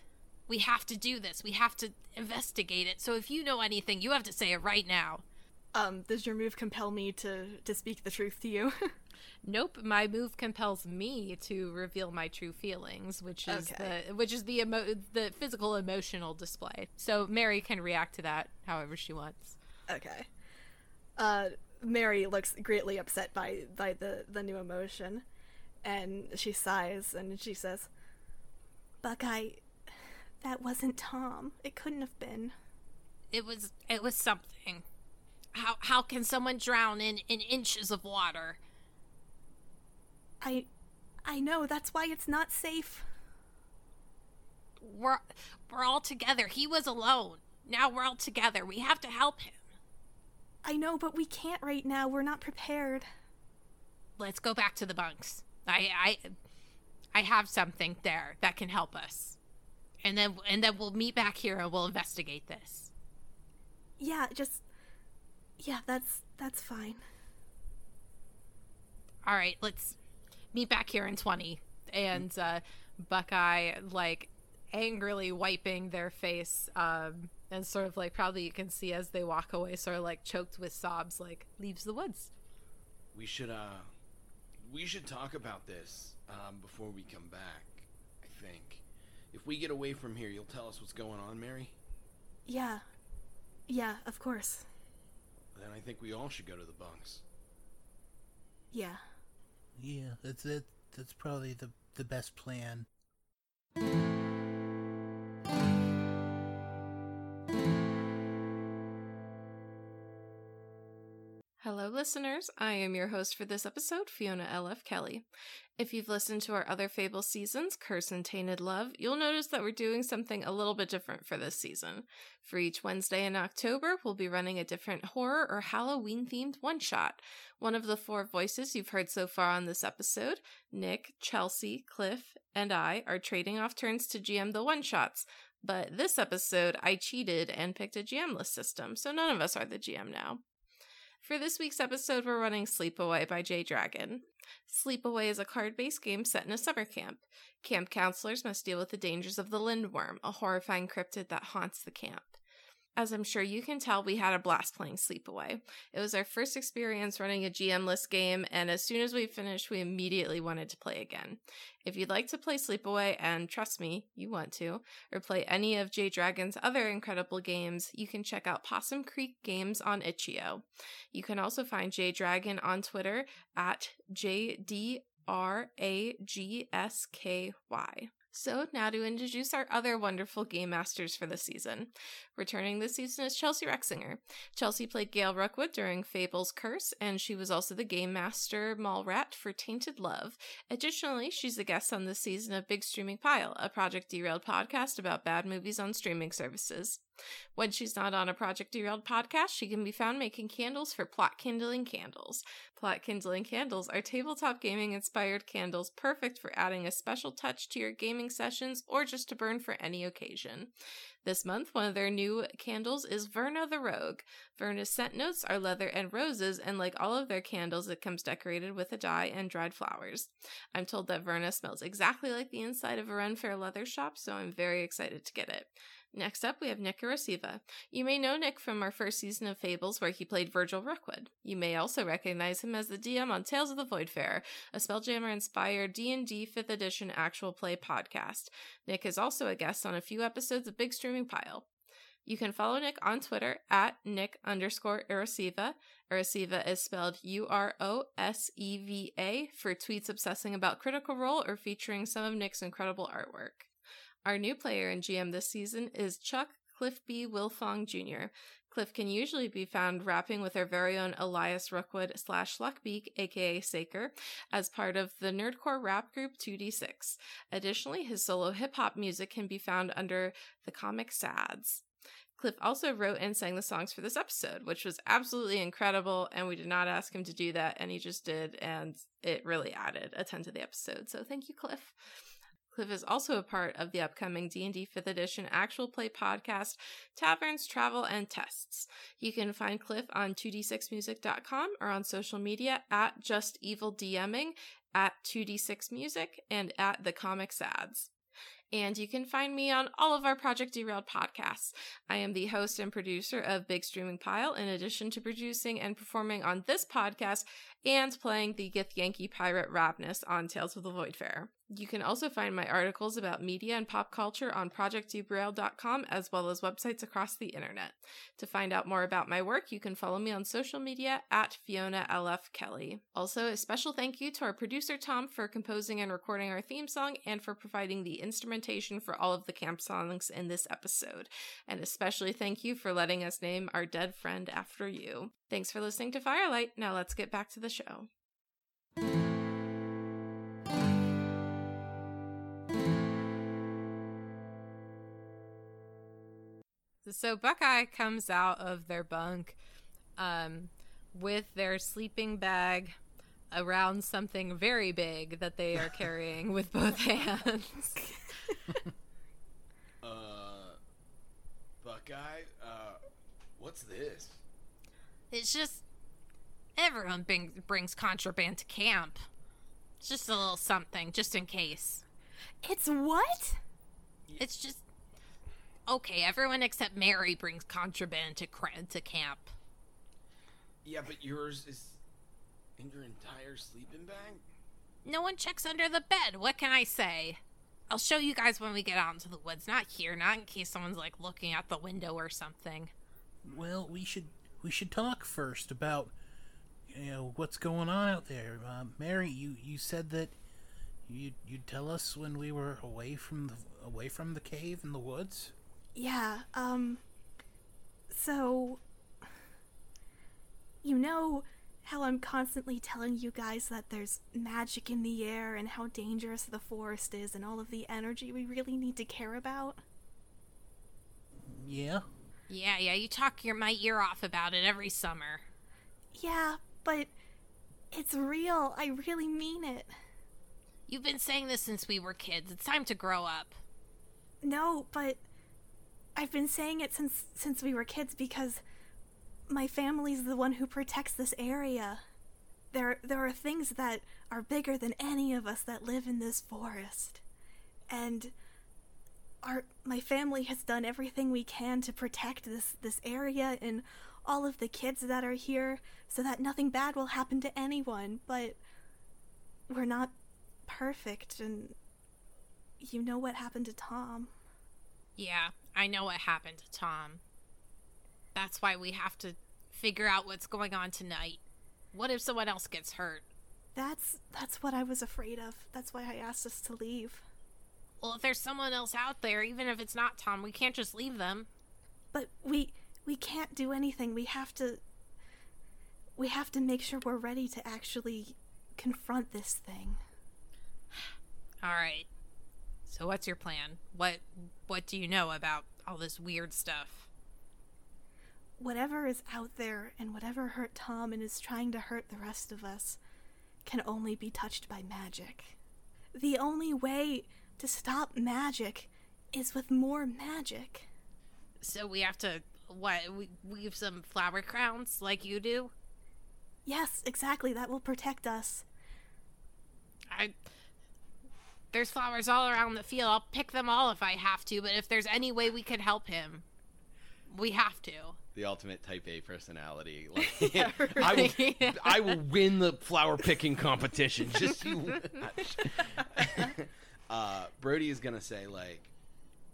We have to do this. We have to investigate it. So if you know anything, you have to say it right now. Um, does your move compel me to, to speak the truth to you? Nope, my move compels me to reveal my true feelings, which is okay. the which is the emo- the physical emotional display. So Mary can react to that however she wants. Okay. Uh, Mary looks greatly upset by, by the, the new emotion, and she sighs and she says, "Buckeye, that wasn't Tom. It couldn't have been. It was. It was something." How how can someone drown in, in inches of water? I I know, that's why it's not safe. We're, we're all together. He was alone. Now we're all together. We have to help him. I know, but we can't right now. We're not prepared. Let's go back to the bunks. I I, I have something there that can help us. And then, and then we'll meet back here and we'll investigate this. Yeah, just... Yeah, that's that's fine. All right, let's meet back here in twenty. And uh, Buckeye, like, angrily wiping their face, um, and sort of, like, probably you can see as they walk away, sort of, like, choked with sobs, like, leaves the woods. We should, uh, we should talk about this um, before we come back, I think. If we get away from here, you'll tell us what's going on, Mary? Yeah. Yeah, of course. Then I think we all should go to the bunks. Yeah. Yeah, that's it. That's probably the, the best plan. Hello, listeners. I am your host for this episode, Fiona L F. Kelly. If you've listened to our other Fable seasons, Curse and Tainted Love, you'll notice that we're doing something a little bit different for this season. For each Wednesday in October, we'll be running a different horror or Halloween-themed one-shot. One of the four voices you've heard so far on this episode, Nick, Chelsea, Cliff, and I, are trading off turns to G M the one-shots. But this episode, I cheated and picked a G M-less system, so none of us are the G M now. For this week's episode, we're running Sleepaway by J. Dragon. Sleepaway is a card-based game set in a summer camp. Camp counselors must deal with the dangers of the Lindworm, a horrifying cryptid that haunts the camp. As I'm sure you can tell, we had a blast playing Sleepaway. It was our first experience running a G M-less game, and as soon as we finished, we immediately wanted to play again. If you'd like to play Sleepaway, and trust me, you want to, or play any of J. Dragon's other incredible games, you can check out Possum Creek Games on itch dot i o. You can also find J. Dragon on Twitter at J D R A G S K Y. So now to introduce our other wonderful game masters for the season. Returning this season is Chelsea Rexinger. Chelsea played Gail Rookwood during Fable's Curse, and she was also the game master Mallrat for Tainted Love. Additionally, she's a guest on this season of Big Streaming Pile, a Project Derailed podcast about bad movies on streaming services. When she's not on a Project Derailed podcast, she can be found making candles for Plot Kindling Candles. Plot Kindling Candles are tabletop gaming-inspired candles perfect for adding a special touch to your gaming sessions or just to burn for any occasion. This month, one of their new candles is Verna the Rogue. Verna's scent notes are leather and roses, and like all of their candles, it comes decorated with a dye and dried flowers. I'm told that Verna smells exactly like the inside of a Renfair leather shop, so I'm very excited to get it. Next up, we have Nick Urosevic. You may know Nick from our first season of Fables, where he played Virgil Rookwood. You may also recognize him as the D M on Tales of the Voidfarer, a Spelljammer-inspired D and D fifth edition actual play podcast. Nick is also a guest on a few episodes of Big Streaming Pile. You can follow Nick on Twitter at Nick underscore Urosevic. Urosevic is spelled U R O S E V A for tweets obsessing about Critical Role or featuring some of Nick's incredible artwork. Our new player in G M this season is Chuck Cliff B. Wilfong Junior Cliff can usually be found rapping with our very own Elias Rookwood slash Luckbeak, aka Saker, as part of the Nerdcore Rap Group two D six. Additionally, his solo hip-hop music can be found under the Comic Sads. Cliff also wrote and sang the songs for this episode, which was absolutely incredible, and we did not ask him to do that, and he just did, and it really added a ton to the episode, so thank you, Cliff. Cliff is also a part of the upcoming D and D fifth edition actual play podcast, Taverns, Travel, and Tests. You can find Cliff on two d six music dot com or on social media at just evil D M ing, at two d six music, and at the Comic Sads. And you can find me on all of our Project Derailed podcasts. I am the host and producer of Big Streaming Pile, in addition to producing and performing on this podcast and playing the Githyanki pirate Ravnus on Tales of the Voidfarer. You can also find my articles about media and pop culture on project derailed dot com, as well as websites across the internet. To find out more about my work, you can follow me on social media at Fiona L F. Kelly. Also, a special thank you to our producer Tom for composing and recording our theme song and for providing the instrument for all of the camp songs in this episode. And especially thank you for letting us name our dead friend after you. Thanks for listening to Firelight. Now let's get back to the show. So Buckeye comes out of their bunk um, with their sleeping bag around something very big that they are carrying with both hands. uh, Buckeye, uh, what's this? It's just, everyone bring, brings contraband to camp. It's just a little something, just in case. It's what? Yeah. It's just, okay, everyone except Mary brings contraband to, to camp. Yeah, but yours is in your entire sleeping bag? No one checks under the bed, what can I say? I'll show you guys when we get out into the woods. Not here, not in case someone's, like, looking out the window or something. Well, we should we should talk first about, you know, what's going on out there. Uh, Mary, you, you said that you'd, you'd tell us when we were away from the away from the cave in the woods? Yeah, um, so, you know how I'm constantly telling you guys that there's magic in the air and how dangerous the forest is and all of the energy we really need to care about? Yeah. Yeah, yeah, you talk your my ear off about it every summer. Yeah, but it's real. I really mean it. You've been saying this since we were kids. It's time to grow up. No, but I've been saying it since since we were kids because my family's the one who protects this area. There there are things that are bigger than any of us that live in this forest. And our my family has done everything we can to protect this this area and all of the kids that are here so that nothing bad will happen to anyone, but we're not perfect, and you know what happened to Tom. Yeah, I know what happened to Tom. That's why we have to figure out what's going on tonight. What if someone else gets hurt? That's that's what I was afraid of. That's why I asked us to leave. Well, if there's someone else out there, even if it's not Tom, we can't just leave them. But we we can't do anything. We have to we have to make sure we're ready to actually confront this thing. All right. So what's your plan? What what do you know about all this weird stuff? Whatever is out there and whatever hurt Tom and is trying to hurt the rest of us can only be touched by magic. The only way to stop magic is with more magic. So we have to, what, we weave some flower crowns like you do? Yes, exactly. That will protect us. I... There's flowers all around the field. I'll pick them all if I have to, but if there's any way we could help him, we have to. The ultimate type A personality. Like, yeah, right. I, will, yeah. I will win the flower picking competition. Just you watch. uh, Brody is going to say, like,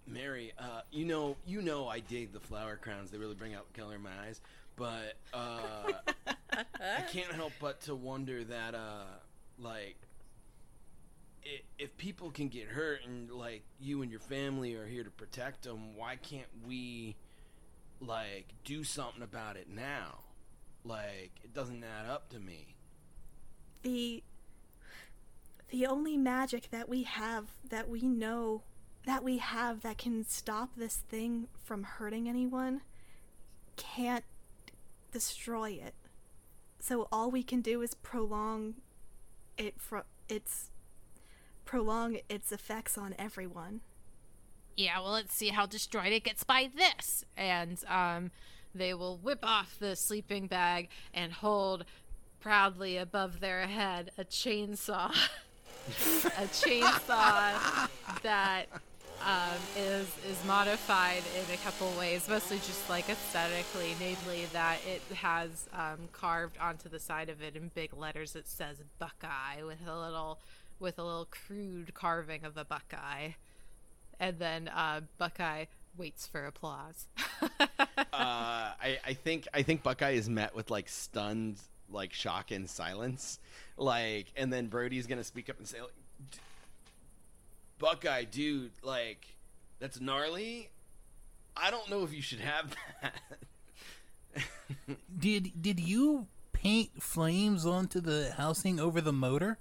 Mary, uh, you know you know, I dig the flower crowns. They really bring out the color in my eyes, but uh, I can't help but to wonder that, uh, like, if people can get hurt and, like, you and your family are here to protect them, why can't we, like, do something about it now? Like, it doesn't add up to me. The the only magic that we have, that we know, that we have that can stop this thing from hurting anyone can't destroy it. So all we can do is prolong it from its... prolong its effects on everyone. Yeah, well, let's see how destroyed it gets by this. And um, they will whip off the sleeping bag and hold proudly above their head a chainsaw. A chainsaw that um, is, is modified in a couple ways, mostly just like aesthetically, namely that it has um, carved onto the side of it in big letters that says Buckeye with a little... with a little crude carving of a buckeye. And then uh, Buckeye waits for applause. uh, I, I think I think Buckeye is met with, like, stunned, like, shock and silence. Like, and then Brody's going to speak up and say, like, Buckeye, dude, like, that's gnarly. I don't know if you should have that. did, did you paint flames onto the housing over the motor?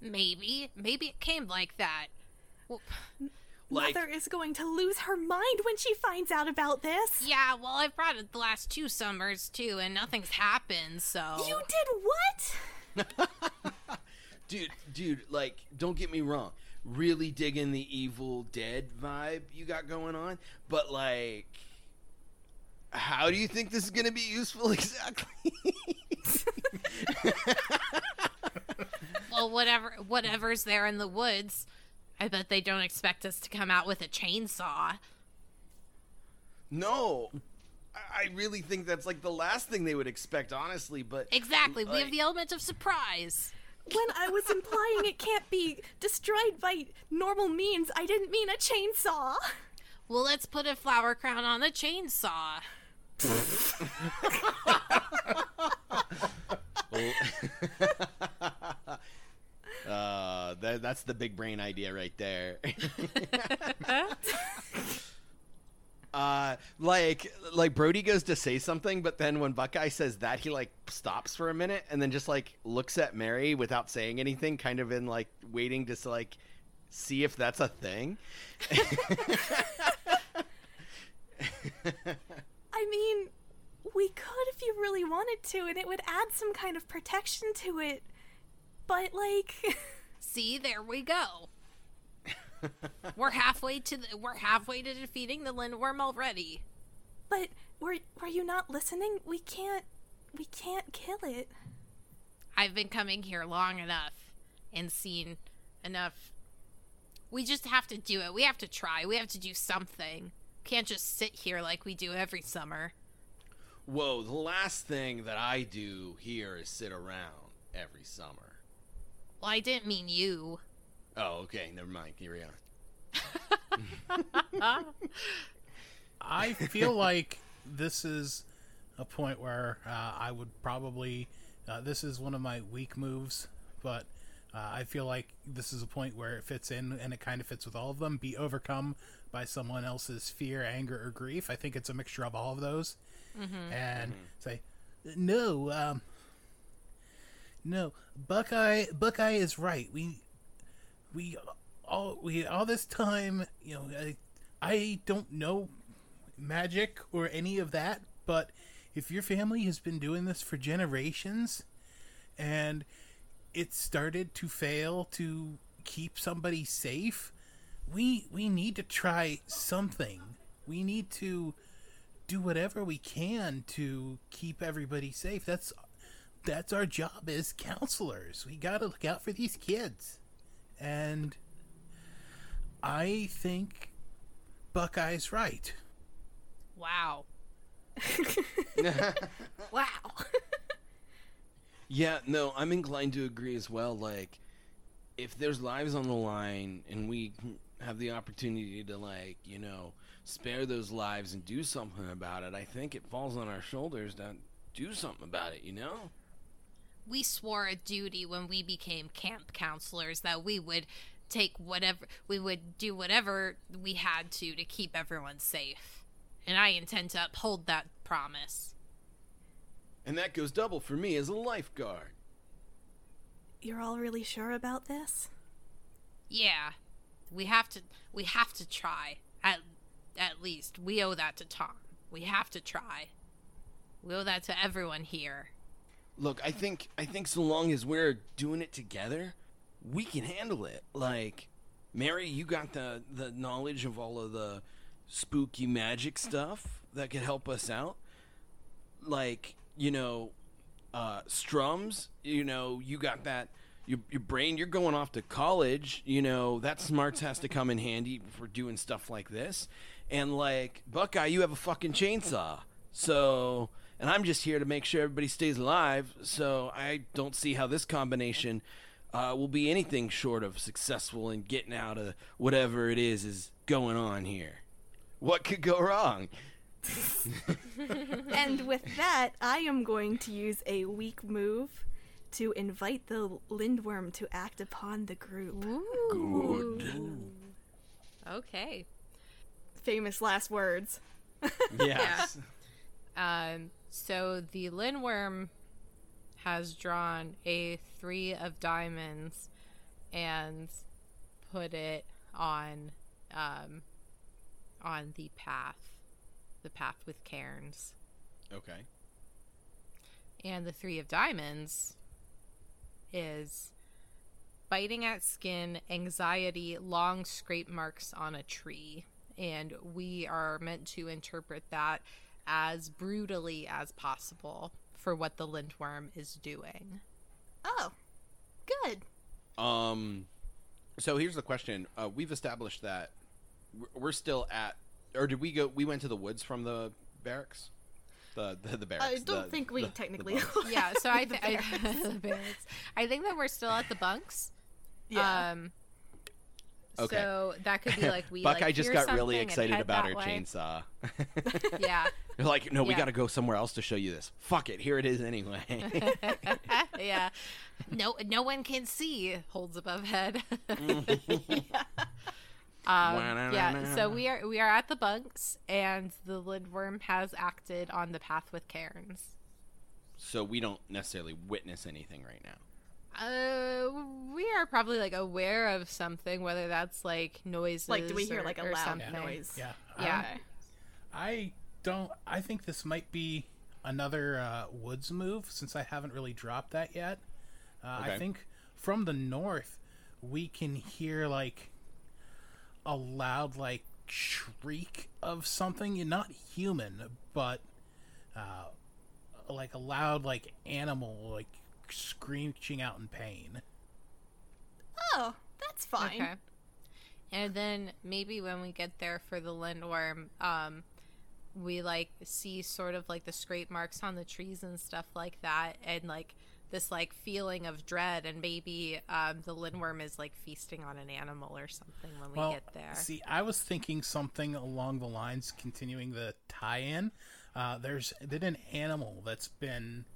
Maybe. Maybe it came like that. Well, like, Mother is going to lose her mind when she finds out about this. Yeah, well, I've brought it the last two summers, too, and nothing's happened, so... You did what? dude, dude, like, don't get me wrong. Really digging the Evil Dead vibe you got going on, but, like, how do you think this is going to be useful exactly? Well, whatever, whatever's there in the woods, I bet they don't expect us to come out with a chainsaw. No, I really think that's, like, the last thing they would expect, honestly, but... Exactly, like... we have the element of surprise. When I was implying it can't be destroyed by normal means, I didn't mean a chainsaw. Well, let's put a flower crown on the chainsaw. uh, that, that's the big brain idea right there. uh, like, like Brody goes to say something, but then when Buckeye says that, he, like, stops for a minute and then just, like, looks at Mary without saying anything, kind of in, like, waiting just to, like, see if that's a thing. I mean, we could if you really wanted to, and it would add some kind of protection to it. But, like... See, there we go. We're halfway to the, we're halfway to defeating the Lindworm already. But were were you not listening? We can't we can't kill it. I've been coming here long enough and seen enough We just have to do it. We have to try. We have to do something. Can't just sit here like we do every summer. Whoa, the last thing that I do here is sit around every summer. Well, I didn't mean you. Oh, okay. Never mind. Here we are. I feel like this is a point where uh, I would probably... Uh, this is one of my weak moves, but... Uh, I feel like this is a point where it fits in, and it kind of fits with all of them. Be overcome by someone else's fear, anger, or grief. I think it's a mixture of all of those. Mm-hmm. And mm-hmm. say, no, um, no, Buckeye, Buckeye is right. We, we all, we all this time, you know, I, I don't know magic or any of that, but if your family has been doing this for generations, and it started to fail to keep somebody safe, we we need to try something. We need to do whatever we can to keep everybody safe. That's that's our job as counselors. We gotta look out for these kids. And I think Buckeye's right. Wow. Wow. Yeah, no, I'm inclined to agree as well. Like, if there's lives on the line and we have the opportunity to, like, you know, spare those lives and do something about it, I think it falls on our shoulders to do something about it, you know? We swore a duty when we became camp counselors that we would take whatever, we would do whatever we had to to keep everyone safe. And I intend to uphold that promise. And that goes double for me as a lifeguard. You're all really sure about this? Yeah. We have to we have to try. At at least. We owe that to Tom. We have to try. We owe that to everyone here. Look, I think I think so long as we're doing it together, we can handle it. Like, Mary, you got the, the knowledge of all of the spooky magic stuff that could help us out. Like, you know, uh, Strums, you know, you got that, your, your brain, you're going off to college, you know, that smarts has to come in handy for doing stuff like this. And, like, Buckeye, you have a fucking chainsaw. So, and I'm just here to make sure everybody stays alive, so I don't see how this combination uh, will be anything short of successful in getting out of whatever it is is going on here. What could go wrong? And with that, I am going to use a weak move to invite the Lindworm to act upon the group. Ooh. Good. Okay. Famous last words. Yes. Yeah. Um, so the Lindworm has drawn a three of diamonds and put it on um, on the path. The path with cairns. Okay. And the three of diamonds is biting at skin, anxiety, long scrape marks on a tree. And we are meant to interpret that as brutally as possible for what the Lindworm is doing. Oh, good. Um, so here's the question. Uh, we've established that we're still at, or did we go, we went to the woods from the barracks? The the, the barracks. I don't the, think we the, technically. The yeah, so I, th- I, I think that we're still at the bunks. Yeah. Um, okay. So that could be like we, Buckeye like, just got really excited about her way. Chainsaw. Yeah. They're like, no, we yeah. got to go somewhere else to show you this. Fuck it. Here it is anyway. Yeah. No, no one can see. Holds above head. Yeah. Um, yeah, so we are we are at the bunks, and the Lindworm has acted on the path with cairns. So we don't necessarily witness anything right now. Uh, we are probably like aware of something, whether that's like noises. Like, do we hear or, like a loud noise? Yeah, yeah. yeah. Um, I don't. I think this might be another uh, woods move since I haven't really dropped that yet. Uh, okay. I think from the north we can hear like a loud like shriek of something, not human, but uh, like a loud like animal like screeching out in pain. Oh, that's fine. Okay. And then maybe when we get there for the Lindworm, um, we like see sort of like the scrape marks on the trees and stuff like that, and like this like feeling of dread, and maybe um, the Lindworm is like feasting on an animal or something when we well, get there. See, I was thinking something along the lines, continuing the tie-in. Uh, there's been an animal that's been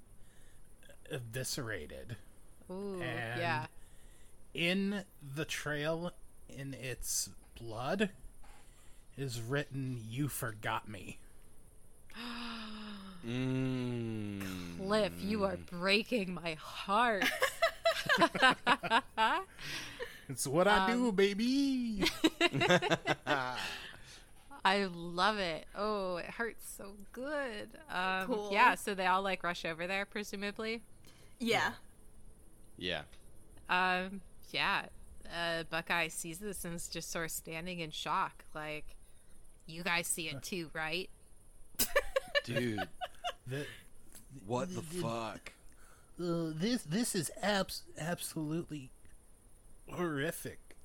eviscerated. Ooh, and yeah. In the trail, in its blood, is written, "You forgot me." Mm. Cliff, you are breaking my heart. It's what um, I do, baby. I love it. Oh, it hurts so good. Um, cool. Yeah, so they all like rush over there, presumably. Yeah. Yeah. Um. Yeah. Uh, Buckeye sees this and is just sort of standing in shock. Like, you guys see it too, right? Dude. The, what the, the fuck? Uh, this this is abs- absolutely horrific.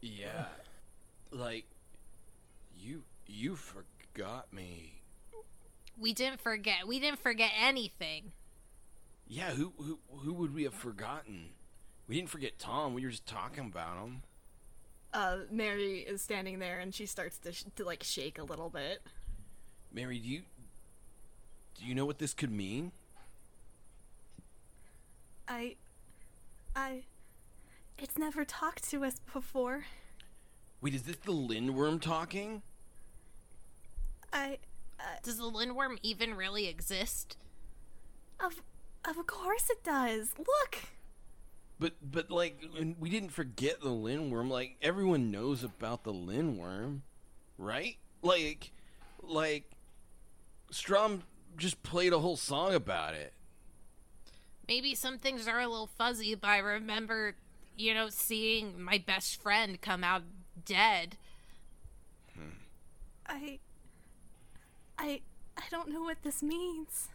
Yeah. Like, you you forgot me. We didn't forget. We didn't forget anything. Yeah, who who who would we have forgotten? We didn't forget Tom. We were just talking about him. Uh, Mary is standing there and she starts to, sh- to like shake a little bit. Mary, do you do you know what this could mean? I, I, it's never talked to us before. Wait, is this the Lindworm talking? I. Uh, does the Lindworm even really exist? Of, of course it does. Look. But but like we didn't forget the Lindworm. Like everyone knows about the Lindworm, right? Like, like, Strom just played a whole song about it. Maybe some things are a little fuzzy, but I remember, you know, seeing my best friend come out dead. Hmm. I, I, I don't know what this means.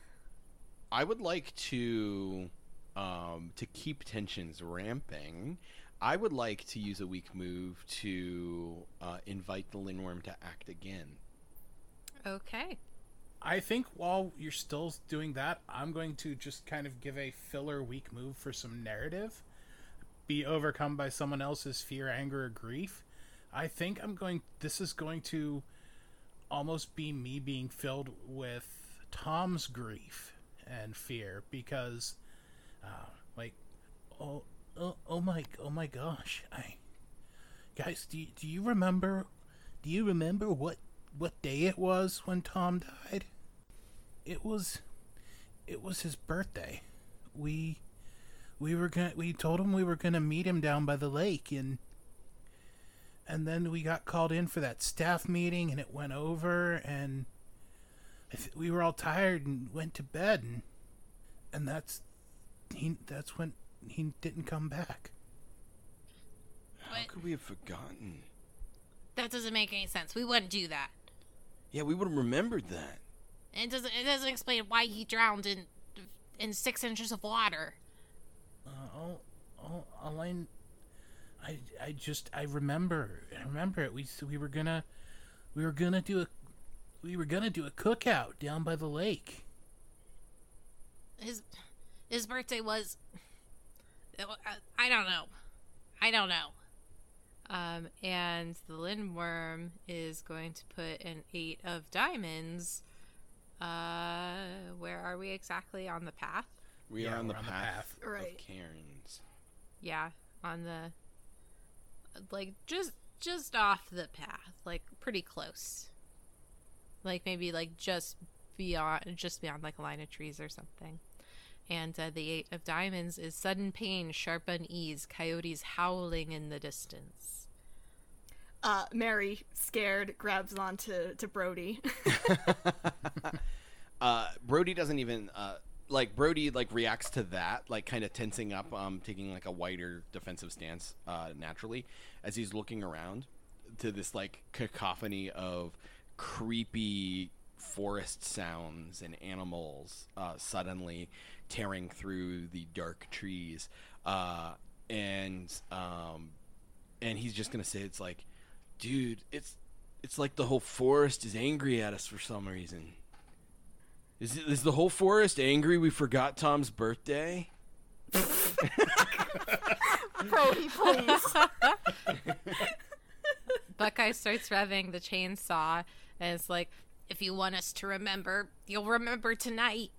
I would like to. Um, to keep tensions ramping, I would like to use a weak move to uh, invite the Lindworm to act again. Okay. I think while you're still doing that, I'm going to just kind of give a filler weak move for some narrative. Be overcome by someone else's fear, anger, or grief. I think I'm going... This is going to almost be me being filled with Tom's grief and fear, because... Uh, like, oh, oh, oh my, oh my gosh! I, guys, do do you remember? Do you remember what what day it was when Tom died? It was, it was his birthday. We, we were gonna, we told him we were gonna meet him down by the lake, and and then we got called in for that staff meeting, and it went over, and I th- we were all tired and went to bed, and and that's. He, that's when he didn't come back. How but could we have forgotten? That doesn't make any sense. We wouldn't do that. Yeah, we would have remembered that. It doesn't. It doesn't explain why he drowned in in six inches of water. Uh, all, all, all I, I, I just I remember. I remember it. We we were gonna, we were gonna do a, we were gonna do a cookout down by the lake. His. His birthday was, I don't know. I don't know. Um, and the Lindworm is going to put an eight of diamonds. Uh, where are we exactly on the path? We yeah, are on, the, on path the path right. of Cairns. Yeah, on the, like, just just off the path. Like, pretty close. Like, maybe, like, just beyond, just beyond, like, a line of trees or something. And uh, the eight of diamonds is sudden pain, sharp unease, coyotes howling in the distance. Uh, Mary, scared, grabs on to, to Brody. uh, Brody doesn't even, uh, like, Brody, like, reacts to that, like, kind of tensing up, um, taking, like, a wider defensive stance uh, naturally as he's looking around to this, like, cacophony of creepy forest sounds and animals uh, suddenly tearing through the dark trees, uh, and um, and he's just gonna say it's like, dude, it's it's like the whole forest is angry at us for some reason. Is it, is the whole forest angry? We forgot Tom's birthday. Brody, please. Buckeye starts revving the chainsaw, and it's like, if you want us to remember, you'll remember tonight.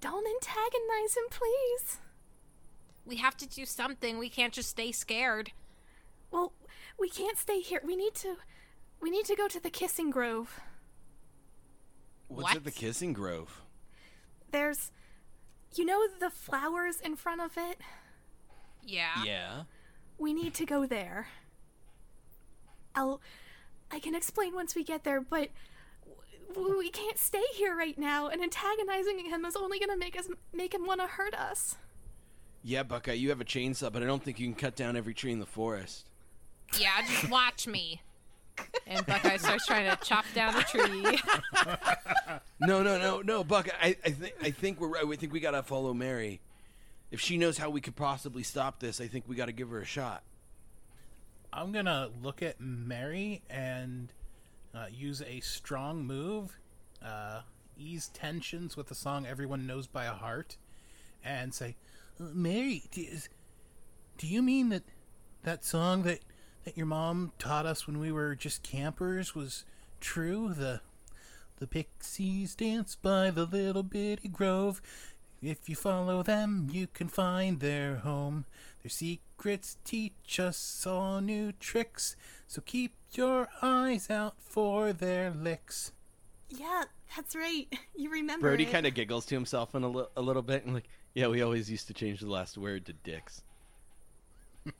Don't antagonize him, please. We have to do something. We can't just stay scared. Well, we can't stay here. We need to we need to go to the Kissing Grove. What's what? At the Kissing Grove? There's, you know, the flowers in front of it? Yeah. Yeah. We need to go there. I'll, I can explain once we get there, but w- we can't stay here right now, and antagonizing him is only going to make us make him want to hurt us. Yeah, Buckeye, you have a chainsaw, but I don't think you can cut down every tree in the forest. Yeah, just watch me. And Buckeye starts trying to chop down a tree. No, no, no, no, Buckeye, I, I think I think we're right. We think we gotta follow Mary. If she knows how we could possibly stop this, I think we gotta give her a shot. I'm gonna look at Mary and uh, use a strong move, uh, ease tensions with a song everyone knows by heart, and say, Mary, do you, do you mean that that song that, that your mom taught us when we were just campers was true? The the pixies dance by the little bitty grove. If you follow them, you can find their home. Their secrets teach us all new tricks, so keep your eyes out for their licks. Yeah, that's right. You remember Brody it. Brody kind of giggles to himself in a, li- a little bit and like, yeah, we always used to change the last word to dicks.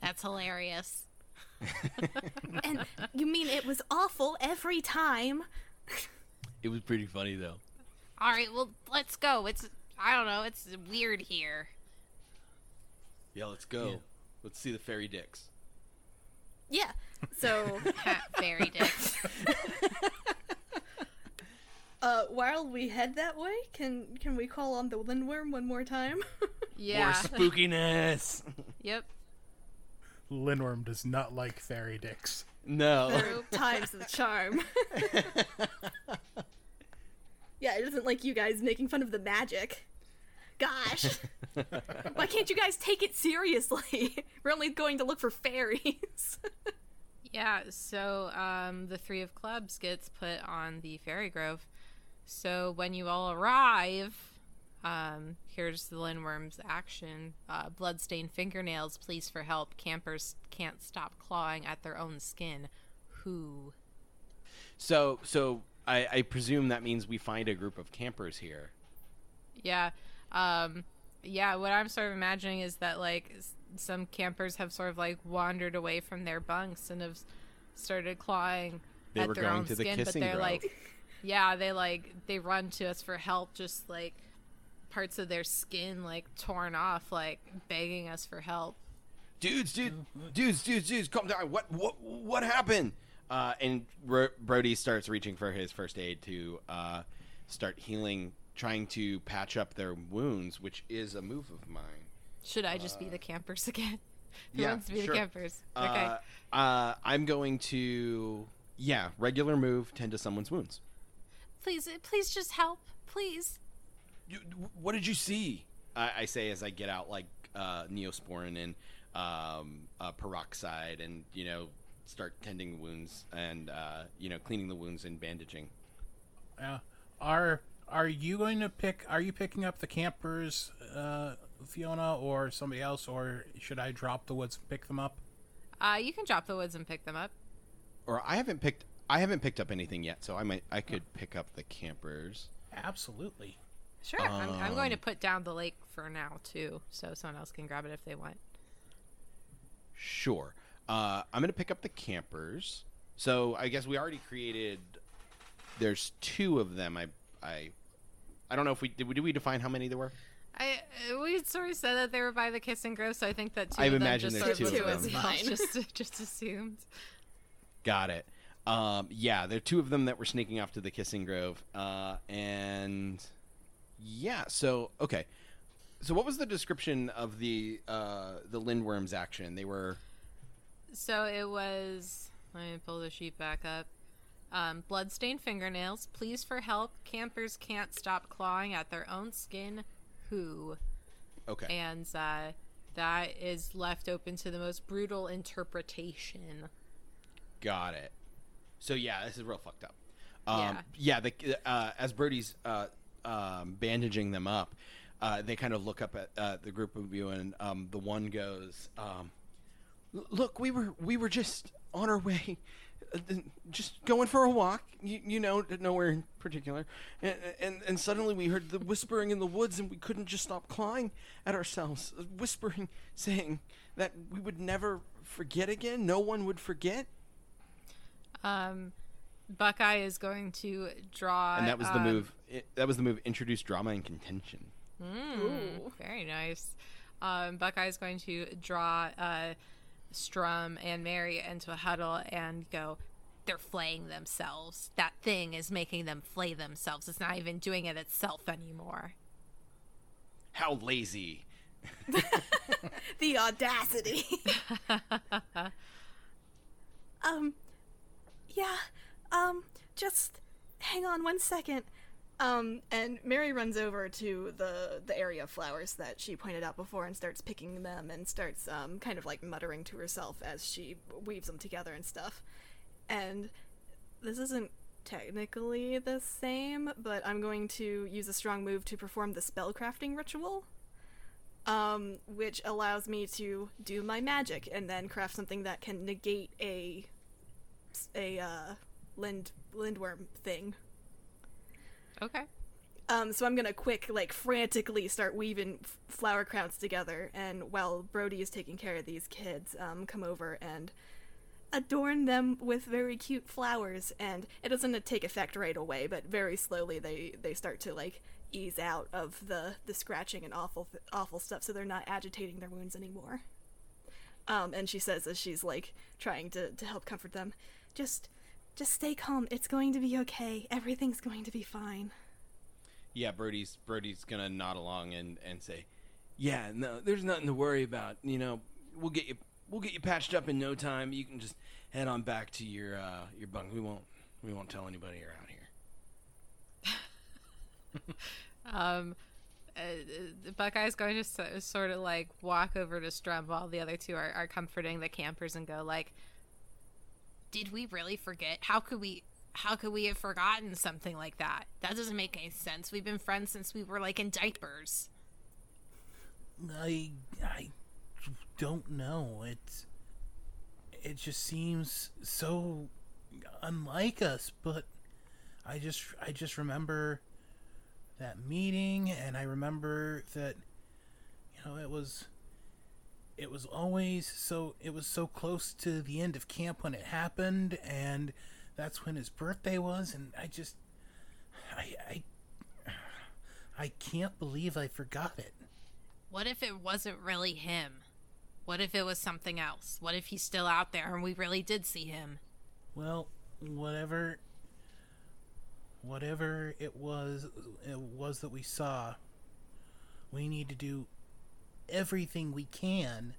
That's hilarious. And you mean it was awful every time? It was pretty funny, though. All right, well, let's go. It's, I don't know, it's weird here. Yeah, let's go. Yeah. Let's see the fairy dicks. Yeah, so... fairy dicks. Uh, while we head that way, can can we call on the Lindworm one more time? Yeah. More spookiness. Yep. Lindworm does not like fairy dicks. No. Through times the charm. Yeah, it doesn't like you guys making fun of the magic. Gosh. Why can't you guys take it seriously? We're only going to look for fairies. Yeah, so um, the Three of Clubs gets put on the fairy grove. So when you all arrive, um, here's the Lindworm's action. Uh, bloodstained fingernails, please for help. Campers can't stop clawing at their own skin. Who? So so I, I presume that means we find a group of campers here. Yeah. Um, yeah, what I'm sort of imagining is that, like, some campers have sort of, like, wandered away from their bunks and have started clawing they at were their going own to skin. The kissing but they're, grove. Like... Yeah, they like they run to us for help, just like parts of their skin like torn off, like begging us for help. Dudes, dudes, dudes, dudes, dudes, come down! What, what, what happened? Uh, and Ro- Brody starts reaching for his first aid to uh, start healing, trying to patch up their wounds, which is a move of mine. Should I just uh, be the campers again? Who yeah, wants to be sure. the campers? Okay. Uh, uh, I'm going to yeah, regular move, tend to someone's wounds. Please, please just help. Please. You, what did you see? I, I say as I get out, like, uh, Neosporin and um, uh, peroxide and, you know, start tending wounds and, uh, you know, cleaning the wounds and bandaging. Uh, are are you going to pick, are you picking up the campers, uh, Fiona, or somebody else, or should I drop the woods and pick them up? Uh, you can drop the woods and pick them up. Or I haven't picked I haven't picked up anything yet, so I might I could pick up the campers. Absolutely. Sure. Um, I'm, I'm going to put down the lake for now, too, so someone else can grab it if they want. Sure. Uh, I'm going to pick up the campers. So I guess we already created... There's two of them. I I, I don't know if we... Did we, did we define how many there were? I We sort of said that they were by the Kissing Grove, so I think that two I of them just... I imagine there's two of them. Just, just assumed. Got it. Um, yeah, there are two of them that were sneaking off to the Kissing Grove. Uh, and yeah, so, okay. So what was the description of the, uh, the Lindworm's action? They were... So it was, Let me pull the sheet back up. Um, bloodstained fingernails. Pleas for help. Campers can't stop clawing at their own skin. Who? Okay. And uh, that is left open to the most brutal interpretation. Got it. So, yeah, this is real fucked up. Um, yeah. Yeah, the, uh, as Brody's uh, um, bandaging them up, uh, they kind of look up at uh, the group of you, and um, the one goes, um, look, we were we were just on our way, just going for a walk, you, you know, nowhere in particular, and, and and suddenly we heard the whispering in the woods, and we couldn't just stop clawing at ourselves, whispering, saying that we would never forget again, no one would forget. Um, Buckeye is going to draw. And that was the um, move. It, that was the move. Introduce drama and contention. Mm, Ooh, very nice. Um, Buckeye is going to draw uh, Strum and Mary into a huddle and go, they're flaying themselves. That thing is making them flay themselves. It's not even doing it itself anymore. How lazy. The audacity. um, yeah. Um, just hang on one second. Um, and Mary runs over to the, the area of flowers that she pointed out before and starts picking them and starts, um, kind of, like, muttering to herself as she weaves them together and stuff. And this isn't technically the same, but I'm going to use a strong move to perform the spellcrafting ritual, um, which allows me to do my magic and then craft something that can negate a, a, uh... Lind Lindworm thing. Okay. Um, so I'm gonna quick, like, frantically start weaving f- flower crowns together, and while Brody is taking care of these kids, um, come over and adorn them with very cute flowers. And it doesn't take effect right away, but very slowly they, they start to, like, ease out of the, the scratching and awful awful stuff, so they're not agitating their wounds anymore. Um, and she says as she's, like, trying to, to help comfort them, just... Just stay calm. It's going to be okay. Everything's going to be fine. Yeah, Brody's Brody's gonna nod along and, and say, "Yeah, no, there's nothing to worry about. You know, we'll get you we'll get you patched up in no time. You can just head on back to your uh, your bunk. We won't we won't tell anybody you're out here." um, uh, Buckeye's going to so, sort of like walk over to Strum while the other two are, are comforting the campers and go like, did we really forget? How could we how could we have forgotten something like that? That doesn't make any sense. We've been friends since we were, like, in diapers. I I don't know. It's it just seems so unlike us, but I just I just remember that meeting, and I remember that, you know, it was It was always so, it was so close to the end of camp when it happened, and that's when his birthday was, and I just, I, I, I can't believe I forgot it. What if it wasn't really him? What if it was something else? What if he's still out there and we really did see him? Well, whatever, whatever it was, it was that we saw, we need to do everything we can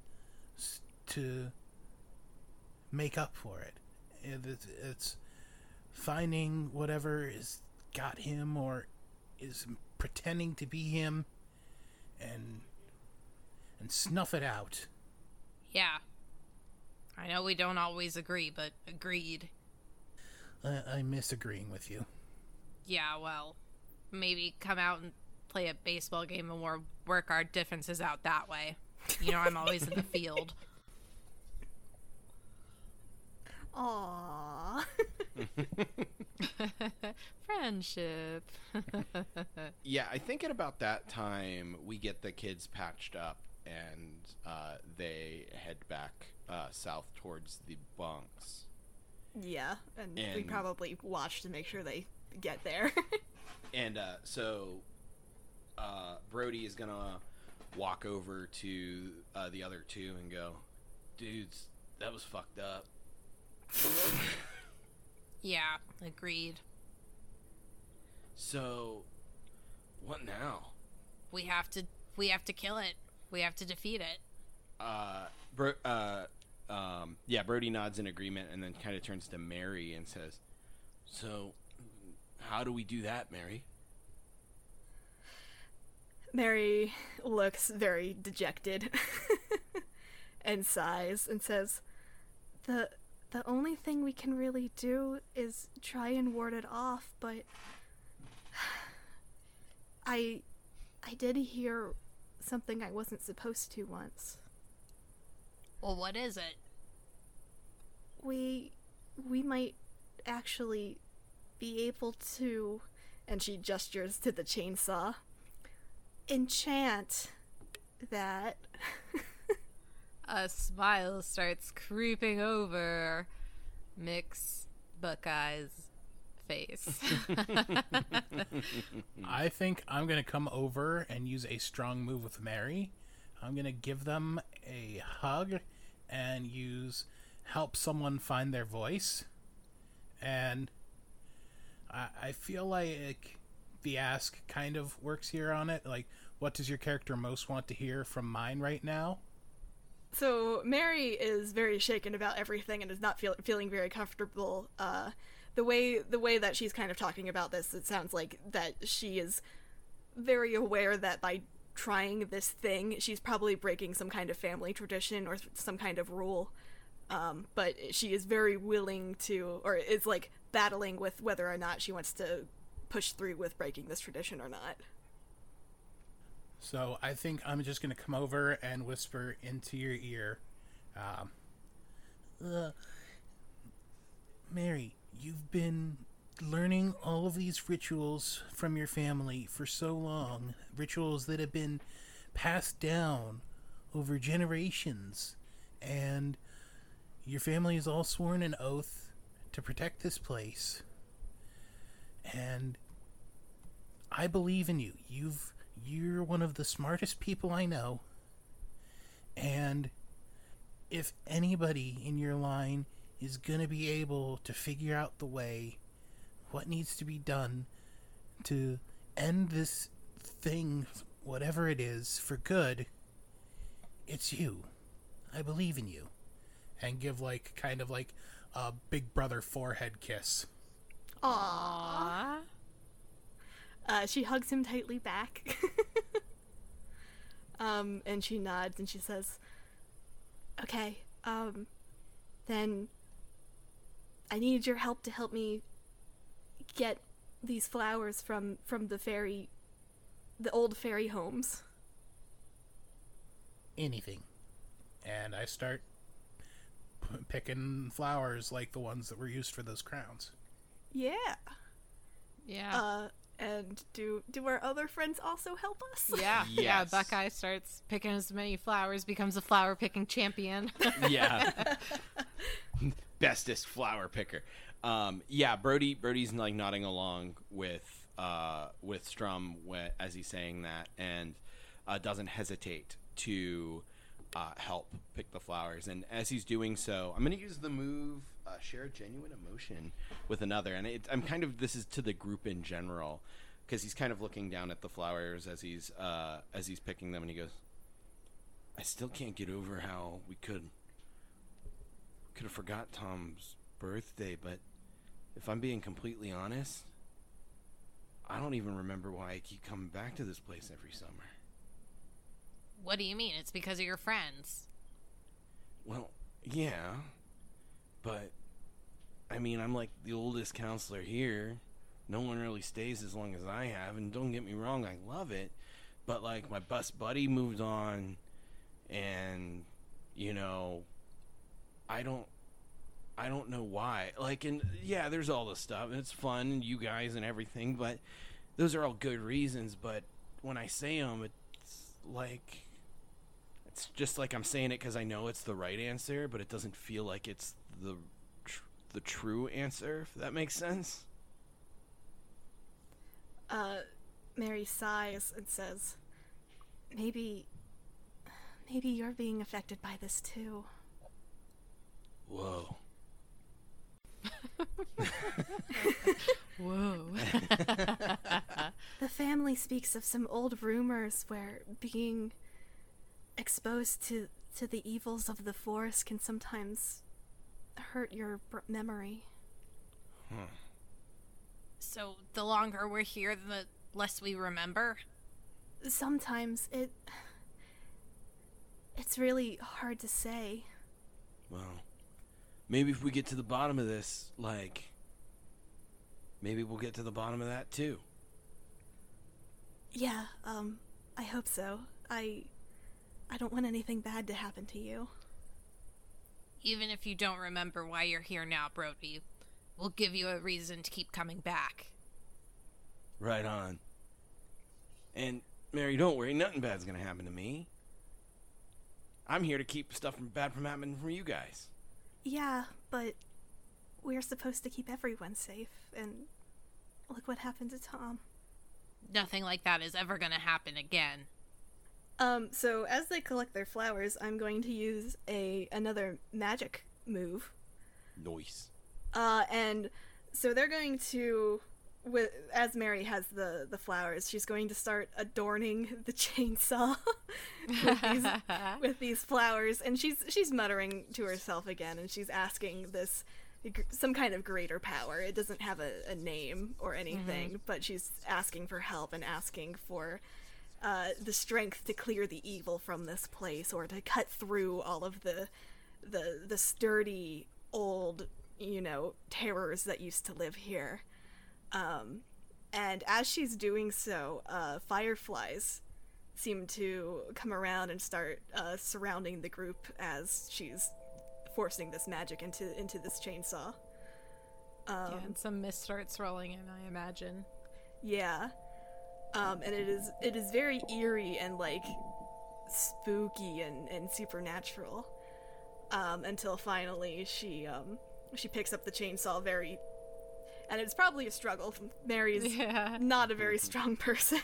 to make up for it. It's finding whatever has got him or is pretending to be him and and snuff it out. Yeah. I know we don't always agree, but agreed. I, I miss agreeing with you. Yeah, well, maybe come out and play a baseball game and we'll work our differences out that way. You know, I'm always in the field. Aww. Friendship. Yeah, I think at about that time, we get the kids patched up and uh, they head back uh, south towards the bunks. Yeah, and, and we probably watch to make sure they get there. and uh, so... Uh, Brody is gonna walk over to uh, the other two and go, dudes, that was fucked up. Yeah, agreed. So, what now? We have to, we have to kill it. We have to defeat it. Uh, bro, uh, um, yeah, Brody nods in agreement and then kind of turns to Mary and says, "So, how do we do that, Mary?" Mary looks very dejected and sighs and says, The the only thing we can really do is try and ward it off, but I I did hear something I wasn't supposed to once. Well, what is it? We we might actually be able to, and she gestures to the chainsaw, enchant that. A smile starts creeping over Mick's Buckeye's face. I think I'm going to come over and use a strong move with Mary. I'm going to give them a hug and use help someone find their voice. And I, I feel like the ask kind of works here on it. Like, what does your character most want to hear from mine right now? So Mary is very shaken about everything and is not feel, feeling very comfortable. Uh, the way the way that she's kind of talking about this, it sounds like that she is very aware that by trying this thing, she's probably breaking some kind of family tradition or some kind of rule. Um, but she is very willing to, or is like battling with whether or not she wants to push through with breaking this tradition or not. So I think I'm just going to come over and whisper into your ear. Um, uh, Mary, you've been learning all of these rituals from your family for so long. Rituals that have been passed down over generations. And your family has all sworn an oath to protect this place. And I believe in you. You've... You're one of the smartest people I know, and if anybody in your line is going to be able to figure out the way, what needs to be done to end this thing, whatever it is, for good, it's you. I believe in you. And give, like, kind of like a big brother forehead kiss. Aww. Uh, she hugs him tightly back. um, and she nods and she says, Okay, um, then I need your help to help me get these flowers from, from the fairy, the old fairy homes. Anything. And I start p- picking flowers like the ones that were used for those crowns. Yeah. Yeah. Uh... And do do our other friends also help us? Yeah, yes. yeah. Buckeye starts picking as many flowers, becomes a flower picking champion. Yeah, bestest flower picker. Um, yeah, Brody Brody's like nodding along with uh, with Strum as he's saying that, and uh, doesn't hesitate to uh, help pick the flowers. And as he's doing so, I'm going to use the move. Uh, share a genuine emotion with another, and it, I'm kind of this is to the group in general, because he's kind of looking down at the flowers as he's uh, as he's picking them, and he goes, "I still can't get over how we could could have forgot Tom's birthday, but if I'm being completely honest, I don't even remember why I keep coming back to this place every summer." What do you mean? It's because of your friends. Well, yeah. But, I mean, I'm like the oldest counselor here. No one really stays as long as I have. And don't get me wrong, I love it. But, like, my best buddy moved on. And, you know, I don't I don't know why. Like, and, yeah, there's all this stuff. And it's fun, and you guys and everything. But those are all good reasons. But when I say them, it's like... It's just like I'm saying it because I know it's the right answer, but it doesn't feel like it's the tr- the true answer, if that makes sense. Uh, Mary sighs and says, Maybe, maybe you're being affected by this too. Whoa. Whoa. The family speaks of some old rumors where being... exposed to to the evils of the forest can sometimes hurt your b- memory. Hmm. So the longer we're here, the less we remember? Sometimes it... It's really hard to say. Well, maybe if we get to the bottom of this, like... Maybe we'll get to the bottom of that, too. Yeah, um, I hope so. I... I don't want anything bad to happen to you. Even if you don't remember why you're here now, Brody, we'll give you a reason to keep coming back. Right on. And, Mary, don't worry, nothing bad's gonna happen to me. I'm here to keep stuff from bad from happening for you guys. Yeah, but we're supposed to keep everyone safe, and look what happened to Tom. Nothing like that is ever gonna happen again. Um, so as they collect their flowers, I'm going to use a another magic move. Nice. Uh, and so they're going to, with, as Mary has the, the flowers, she's going to start adorning the chainsaw with, these, with these flowers. And she's she's muttering to herself again, and she's asking this, some kind of greater power. It doesn't have a, a name or anything, mm-hmm. but she's asking for help and asking for... Uh, the strength to clear the evil from this place, or to cut through all of the, the the sturdy old, you know, terrors that used to live here. Um, and as she's doing so, uh, fireflies seem to come around and start uh, surrounding the group as she's forcing this magic into into this chainsaw. Um, yeah, and some mist starts rolling in, I imagine. Yeah. Um, and it is it is very eerie and, like, spooky and, and supernatural. Um, until finally she um, she picks up the chainsaw very... And it's probably a struggle. Mary's yeah. not a very strong person.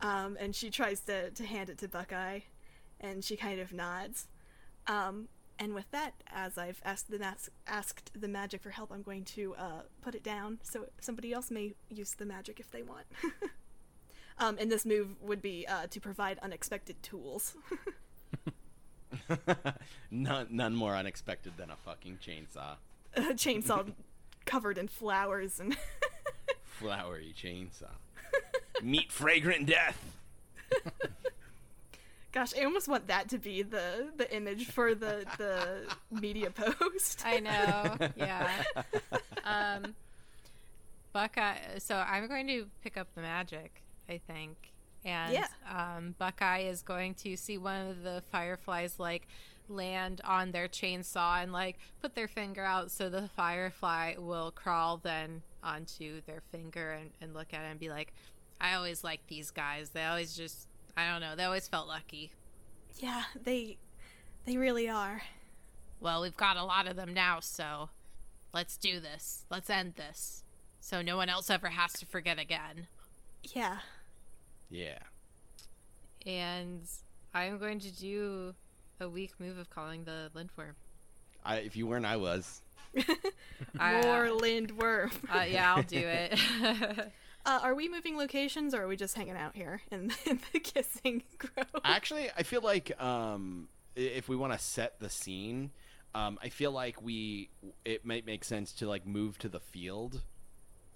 um, and she tries to, to hand it to Buckeye, and she kind of nods. Um, and with that, as I've asked the, mas- asked the magic for help, I'm going to uh, put it down so somebody else may use the magic if they want. Um, and this move would be uh, to provide unexpected tools. none, none more unexpected than a fucking chainsaw. A chainsaw covered in flowers and flowery chainsaw. Meet fragrant death. Gosh, I almost want that to be the, the image for the the media post. I know. Yeah. Um, Buckeye. So I'm going to pick up the magic, I think, and yeah. um, Buckeye is going to see one of the fireflies, like, land on their chainsaw and, like, put their finger out so the firefly will crawl then onto their finger and, and look at it and be like, I always liked these guys. They always just, I don't know, they always felt lucky. Yeah, they, they really are. Well, we've got a lot of them now, so let's do this. Let's end this. So no one else ever has to forget again. Yeah. Yeah. And I'm going to do a weak move of calling the Lindworm. I, if you weren't, I was. I, More uh, Lindworm. Uh, yeah, I'll do it. uh, are we moving locations, or are we just hanging out here in, in the kissing grove? Actually, I feel like um, if we want to set the scene, um, I feel like we it might make sense to, like, move to the field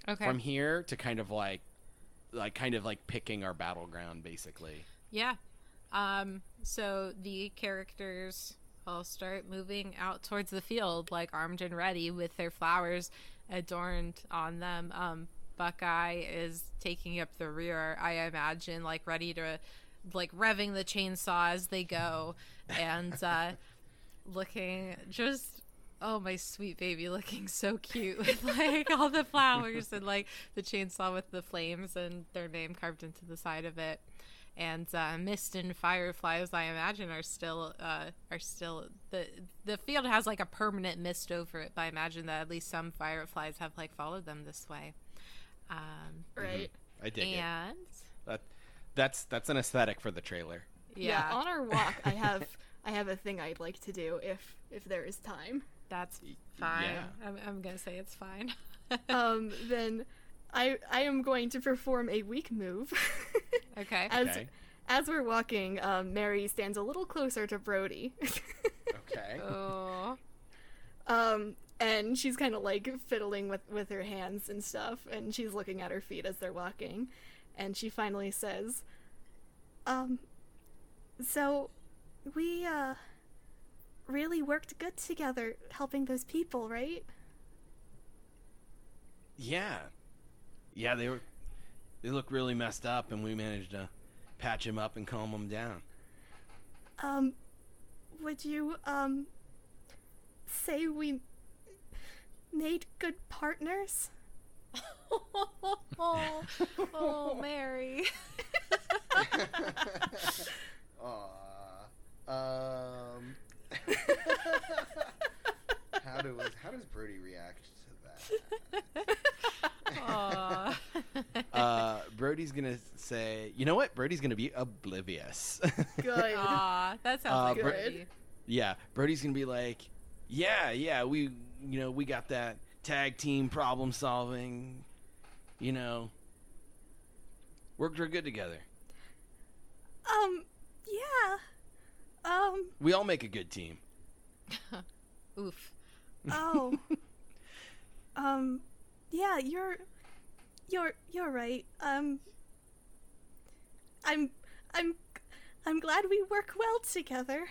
okay. from here to kind of, like, like kind of like picking our battleground, basically. Yeah. Um, so the characters all start moving out towards the field, like, armed and ready with their flowers adorned on them. Um, Buckeye is taking up the rear, I imagine, like, ready to, like, revving the chainsaw as they go, and uh, looking just... Oh, my sweet baby, looking so cute with, like, all the flowers and, like, the chainsaw with the flames and their name carved into the side of it. And uh, mist and fireflies, I imagine, are still uh, are still the the field has, like, a permanent mist over it. But I imagine that at least some fireflies have, like, followed them this way. Um, right. I dig it. And that that's that's an aesthetic for the trailer. Yeah. yeah on our walk, I have I have a thing I'd like to do if if there is time. That's fine. Yeah. I'm, I'm going to say it's fine. um, then I I am going to perform a weak move. okay. As, okay. As we're walking, um, Mary stands a little closer to Brody. Okay. Oh. Um, and she's kind of like fiddling with, with her hands and stuff, and she's looking at her feet as they're walking, and she finally says, um, so we, uh, really worked good together helping those people, right? Yeah. Yeah, they were, they look really messed up, and we managed to patch them up and calm them down. Um, would you, um, say we made good partners? oh, oh, Mary. Aww. Um. how do how does Brody react to that? Aww. uh, Brody's gonna say, you know what? Brody's gonna be oblivious. Good. Aww, that sounds uh, like Bro- good. Yeah, Brody's gonna be like, yeah, yeah, we, you know, we got that tag team problem solving, you know, worked real good together. Um, yeah. Um. We all make a good team. Oof. Oh. um. Yeah, you're, you're, you're right. Um. I'm, I'm, I'm glad we work well together.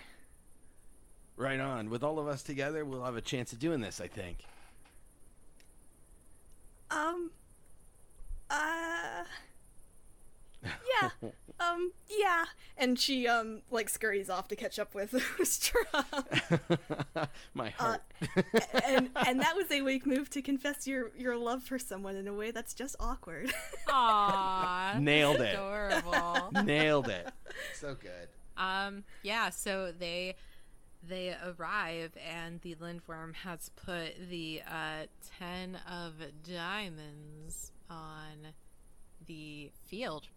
Right on. With all of us together, we'll have a chance of doing this, I think. Um. Uh. Yeah. Um. Yeah. And she um like scurries off to catch up with Strahd. My heart. Uh, and and that was a weak move to confess your, your love for someone in a way that's just awkward. Aww. Nailed it. Adorable. Nailed it. So good. Um. Yeah. So they. They arrive, and the Lindworm has put the uh, ten of diamonds on the field.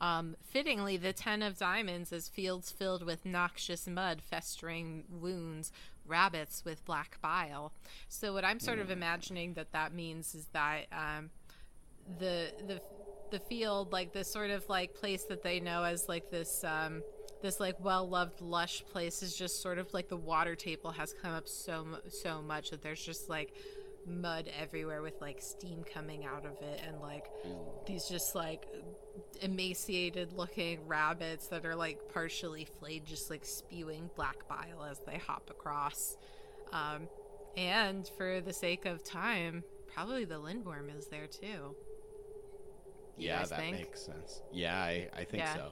Um, fittingly, the ten of diamonds is fields filled with noxious mud, festering wounds, rabbits with black bile. So what I'm sort of imagining that that means is that um, the the the field, like this sort of like place that they know as like this. Um, This, like, well-loved, lush place is just sort of, like, the water table has come up so so much that there's just, like, mud everywhere with, like, steam coming out of it and, like, these just, like, emaciated-looking rabbits that are, like, partially flayed just, like, spewing black bile as they hop across. Um, and for the sake of time, probably the Lindworm is there, too. You yeah, that think? Makes sense. Yeah, I, I think yeah. so.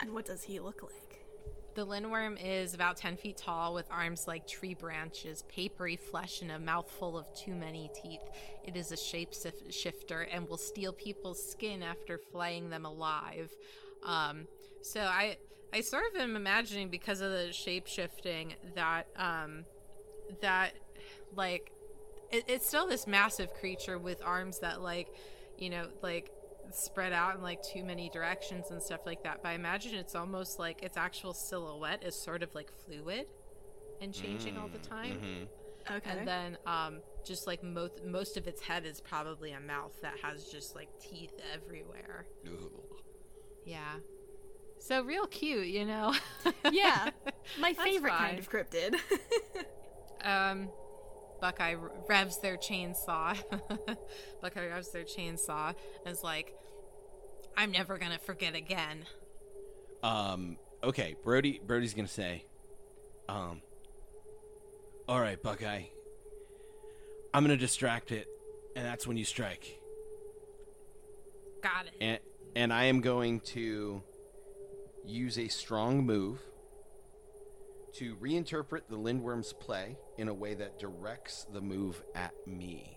And what does he look like? The Lindworm is about ten feet tall with arms like tree branches, papery flesh, and a mouthful of too many teeth. It is a shapeshifter and will steal people's skin after flaying them alive. Um, so I I sort of am imagining because of the shapeshifting that, um, that like, it, it's still this massive creature with arms that like, you know, like, spread out in like too many directions and stuff like that, but I imagine it's almost like its actual silhouette is sort of like fluid and changing mm, all the time. Mm-hmm. Okay. And then um just like most most of its head is probably a mouth that has just like teeth everywhere. Ooh. Yeah, so real cute, you know. Yeah, my favorite kind of cryptid. um Buckeye revs their chainsaw. Buckeye revs their chainsaw and is like, I'm never going to forget again. Um, okay, Brody, Brody's going to say, um, all right, Buckeye, I'm going to distract it, and that's when you strike. Got it. And, and I am going to use a strong move to reinterpret the Lindworm's play in a way that directs the move at me.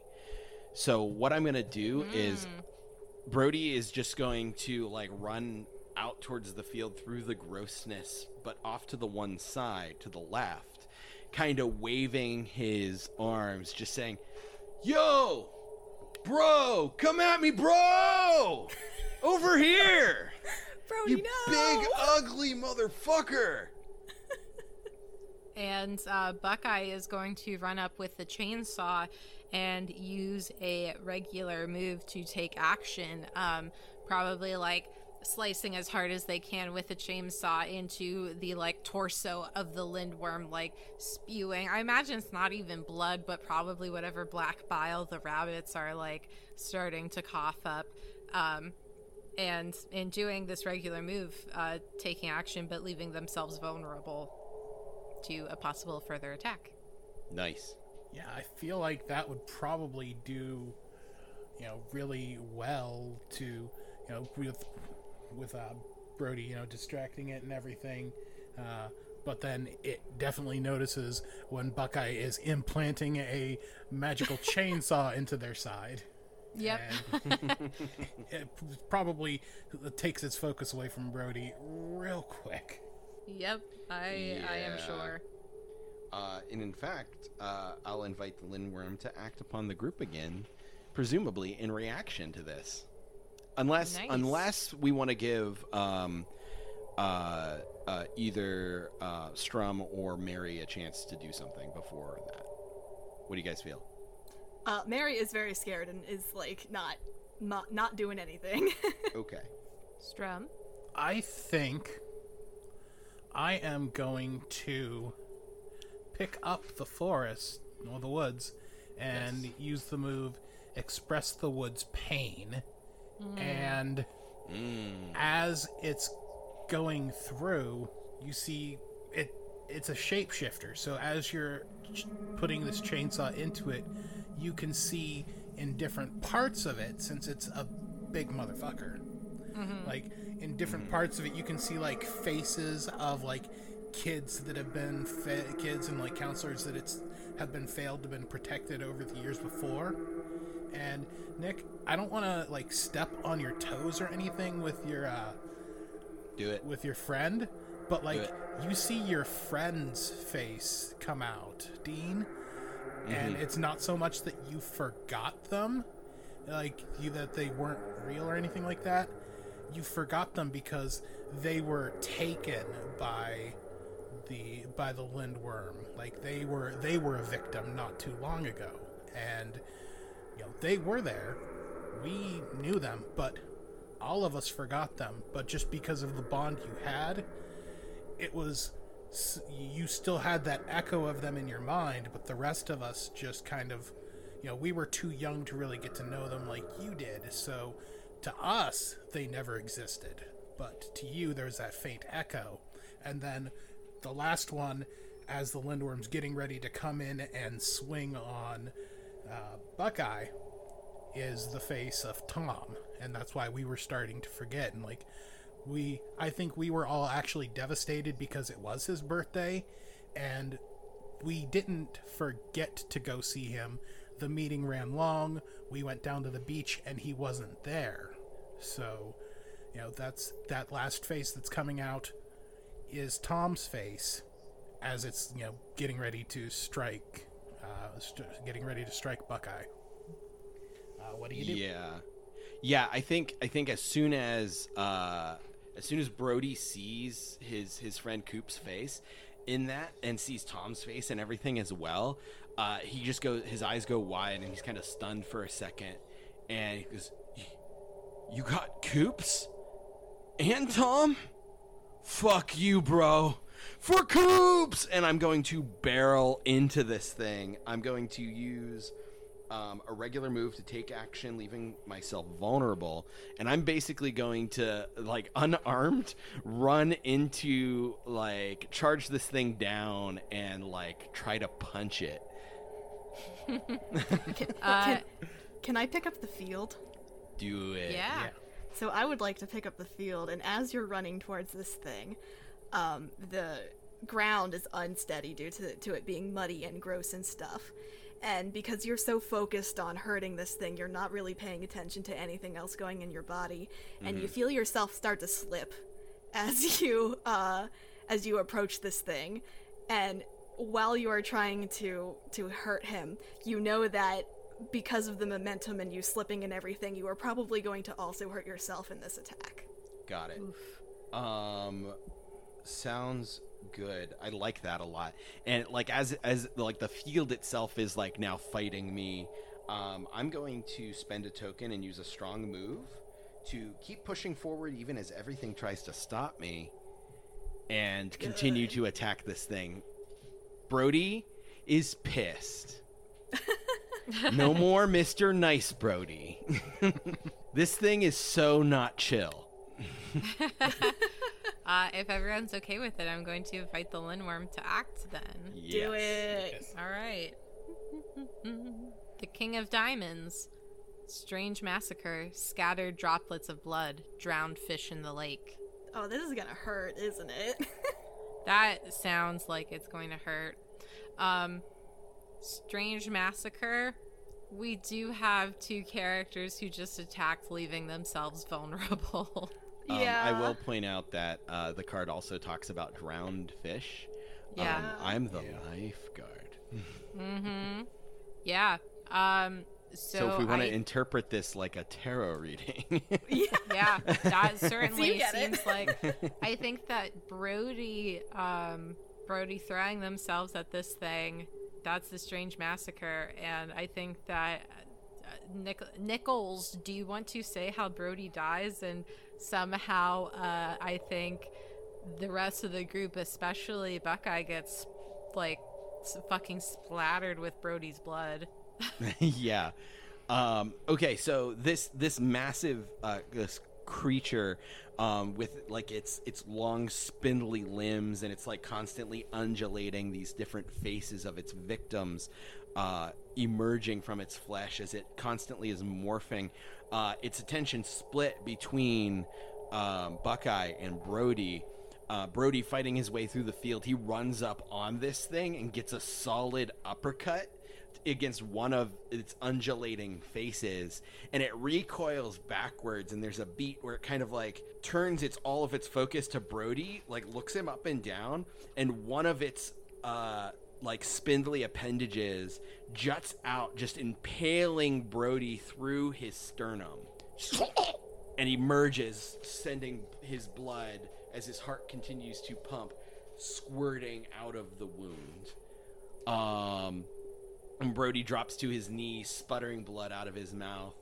So what I'm going to do mm. is Brody is just going to like run out towards the field through the grossness, but off to the one side, to the left, kind of waving his arms, just saying, yo, bro, come at me, bro, over here, Brody, you no. big, ugly motherfucker. And uh, Buckeye is going to run up with the chainsaw and use a regular move to take action. Um, probably like slicing as hard as they can with a chainsaw into the, like, torso of the Lindworm, like, spewing. I imagine it's not even blood, but probably whatever black bile the rabbits are, like, starting to cough up. Um, and in doing this regular move, uh, taking action, but leaving themselves vulnerable to a possible further attack. Nice. Yeah, I feel like that would probably do, you know, really well to, you know, with... with uh, Brody, you know, distracting it and everything. Uh, but then it definitely notices when Buckeye is implanting a magical chainsaw into their side. Yep. And it probably takes its focus away from Brody real quick. Yep, I yeah. I am sure. Uh, and in fact, uh, I'll invite the Lindworm to act upon the group again, presumably in reaction to this. Unless nice. unless we want to give um, uh, uh, either uh, Strum or Mary a chance to do something before that. What do you guys feel? Uh, Mary is very scared and is, like, not not, not doing anything. Okay. Strum? I think I am going to pick up the forest, or the woods, and yes. use the move Express the Woods Pain. Mm. And mm. as it's going through, you see it. It's a shapeshifter. So as you're ch- putting this chainsaw into it, you can see in different parts of it, since it's a big motherfucker. Mm-hmm. Like, in different mm-hmm. parts of it, you can see, like, faces of, like, kids that have been fa- kids and, like, counselors that it's have been failed, have been protected over the years before. And Nick, I don't want to, like, step on your toes or anything with your uh, do it with your friend, but, like, you see your friend's face come out, Dean, mm-hmm. and it's not so much that you forgot them, like you that they weren't real or anything like that. You forgot them because they were taken by the by the Lindworm. Like, they were they were a victim not too long ago, and. You know, they were there, we knew them, but all of us forgot them. But just because of the bond you had, it was, you still had that echo of them in your mind, but the rest of us just kind of, you know, we were too young to really get to know them like you did, so to us, they never existed. But to you, there's that faint echo. And then the last one, as the Lindworm's getting ready to come in and swing on... Uh, Buckeye is the face of Tom, and that's why we were starting to forget. And, like, we, I think we were all actually devastated because it was his birthday, and we didn't forget to go see him. The meeting ran long, we went down to the beach, and he wasn't there. So, you know, that's that last face that's coming out is Tom's face as it's, you know, getting ready to strike. Uh, st- getting ready to strike Buckeye. Uh, what do you do? Yeah, yeah. I think I think as soon as uh, as soon as Brody sees his his friend Coop's face in that and sees Tom's face and everything as well, uh, he just goes. His eyes go wide and he's kind of stunned for a second. And he goes, "You got Coop's and Tom? Fuck you, bro." For Coops! And I'm going to barrel into this thing. I'm going to use um, a regular move to take action, leaving myself vulnerable. And I'm basically going to, like, unarmed, run into, like, charge this thing down and, like, try to punch it. can, uh, can, can I pick up the field? Do it. Yeah. yeah. So I would like to pick up the field, and as you're running towards this thing... Um, the ground is unsteady due to, to it being muddy and gross and stuff. And because you're so focused on hurting this thing, you're not really paying attention to anything else going in your body. And mm-hmm. you feel yourself start to slip as you uh, as you approach this thing. And while you are trying to, to hurt him, you know that because of the momentum and you slipping and everything, you are probably going to also hurt yourself in this attack. Got it. Oof. Um... Sounds good. I like that a lot. And, like, as as like the field itself is, like, now fighting me, um, I'm going to spend a token and use a strong move to keep pushing forward even as everything tries to stop me and continue to attack this thing. Brody is pissed. No more Mister Nice Brody. This thing is so not chill. Uh, if everyone's okay with it, I'm going to invite the Lindworm to act then. Yes. Do it. Yes. All right. The King of Diamonds. Strange massacre. Scattered droplets of blood. Drowned fish in the lake. Oh, this is going to hurt, isn't it? That sounds like it's going to hurt. Um, strange massacre. We do have two characters who just attacked, leaving themselves vulnerable. Um, yeah. I will point out that uh, the card also talks about drowned fish. Yeah. Um, I'm the yeah. lifeguard. Mm-hmm. Yeah. Um, so, so if we want to I... interpret this like a tarot reading. Yeah. Yeah, that certainly seems it. Like... I think that Brody, um, Brody throwing themselves at this thing, that's the strange massacre. And I think that... Nic- Nichols, do you want to say how Brody dies? And somehow uh, I think the rest of the group, especially Buckeye, gets like fucking splattered with Brody's blood. Yeah. Um, okay, so this this massive uh, this creature um, with like its its long spindly limbs and it's like constantly undulating these different faces of its victims. Uh, emerging from its flesh as it constantly is morphing. Uh, its attention split between um, Buckeye and Brody. Uh, Brody fighting his way through the field. He runs up on this thing and gets a solid uppercut against one of its undulating faces, and it recoils backwards, and there's a beat where it kind of like turns its all of its focus to Brody, like looks him up and down, and one of its uh like spindly appendages juts out, just impaling Brody through his sternum, and emerges, sending his blood as his heart continues to pump, squirting out of the wound. Um, and Brody drops to his knees, sputtering blood out of his mouth,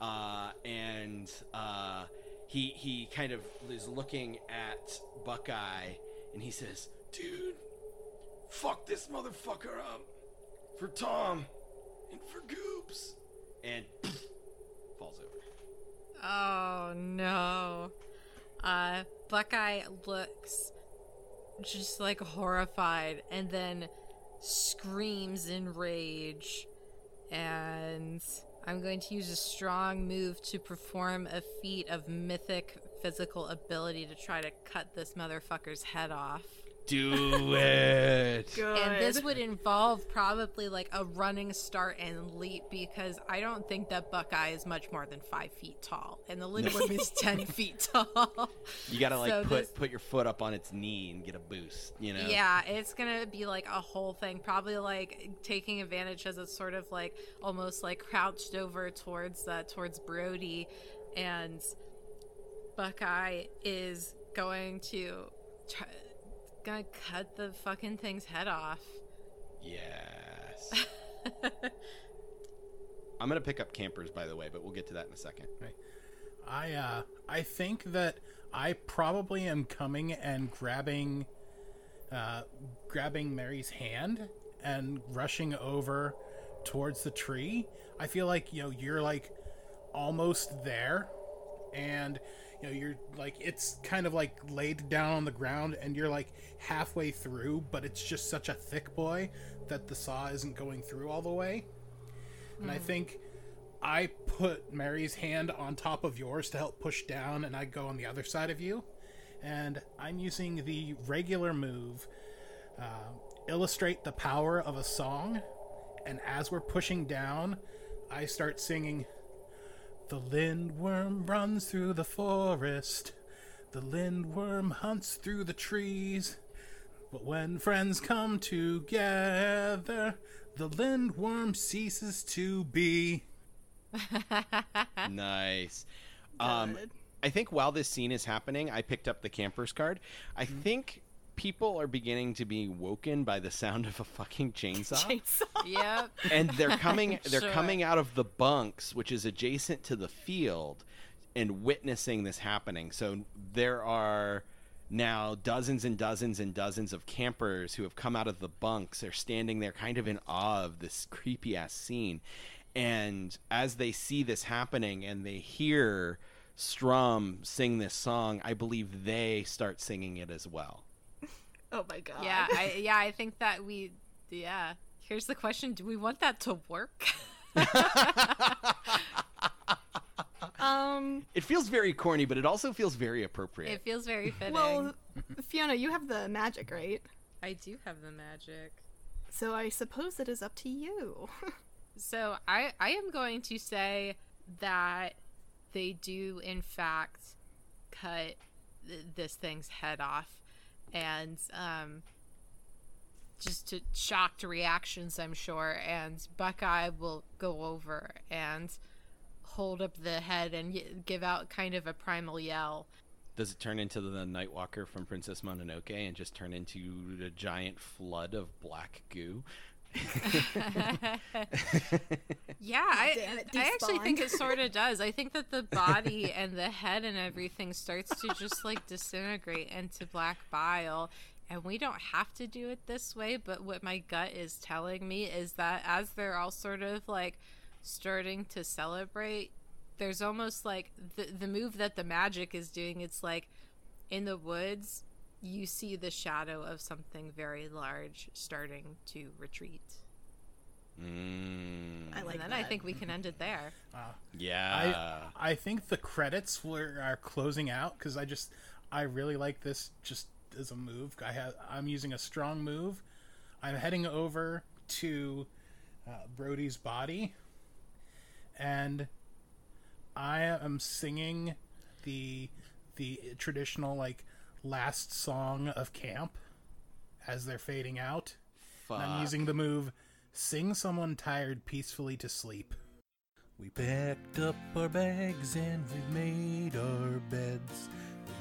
uh, and uh, he he kind of is looking at Buckeye, and he says, "Dude, fuck this motherfucker up for Tom and for Goops," and pff, falls over. Oh no! Uh, Buckeye looks just like horrified, and then screams in rage. And I'm going to use a strong move to perform a feat of mythic physical ability to try to cut this motherfucker's head off. Do it. Good. And this would involve probably like a running start and leap, because I don't think that Buckeye is much more than five feet tall, and the Lindworm is ten feet tall. You gotta like so put this... put your foot up on its knee and get a boost, you know? Yeah, it's gonna be like a whole thing, probably like taking advantage as it's sort of like almost like crouched over towards uh, towards Brody, and Buckeye is going to. Try- gonna cut the fucking thing's head off. Yes. I'm gonna pick up campers, by the way, but we'll get to that in a second. Right. I uh, I think that I probably am coming and grabbing, uh, grabbing Mary's hand and rushing over towards the tree. I feel like, you know, you're like almost there, and. You know, you're like, it's kind of like laid down on the ground, and you're like halfway through, but it's just such a thick boy that the saw isn't going through all the way. Mm. And I think I put Mary's hand on top of yours to help push down, and I go on the other side of you. And I'm using the regular move, uh, illustrate the power of a song. And as we're pushing down, I start singing. The Lindworm runs through the forest. The Lindworm hunts through the trees. But when friends come together, the Lindworm ceases to be. Nice. Um, I think while this scene is happening, I picked up the camper's card. I mm-hmm. think people are beginning to be woken by the sound of a fucking chainsaw. chainsaw. Yep. And they're coming they're sure. coming out of the bunks, which is adjacent to the field, and witnessing this happening. So there are now dozens and dozens and dozens of campers who have come out of the bunks. They're standing there kind of in awe of this creepy-ass scene. And as they see this happening and they hear Strum sing this song, I believe they start singing it as well. Oh, my God. Yeah, I, yeah, I think that we – yeah. Here's the question. Do we want that to work? Um, it feels very corny, but it also feels very appropriate. It feels very fitting. Well, Fiona, you have the magic, right? I do have the magic. So I suppose it is up to you. So I, I am going to say that they do, in fact, cut th- this thing's head off. And um, just to shocked reactions, I'm sure. And Buckeye will go over and hold up the head and give out kind of a primal yell. Does it turn into the Nightwalker from Princess Mononoke and just turn into a giant flood of black goo? Yeah, I, I actually think it sort of does. I think that the body and the head and everything starts to just like disintegrate into black bile. And we don't have to do it this way, but what my gut is telling me is that as they're all sort of like starting to celebrate, there's almost like the the move that the magic is doing. It's like in the woods you see the shadow of something very large starting to retreat. Mm. I like and then that. I think we can end it there. Uh, yeah. I, I think the credits were are closing out because I just I really like this just as a move. I have I'm using a strong move. I'm heading over to uh, Brody's body. And I am singing the the traditional like last song of camp as they're fading out. Fuck. And I'm using the move "Sing Someone Tired Peacefully to Sleep." We packed up our bags and we made our beds.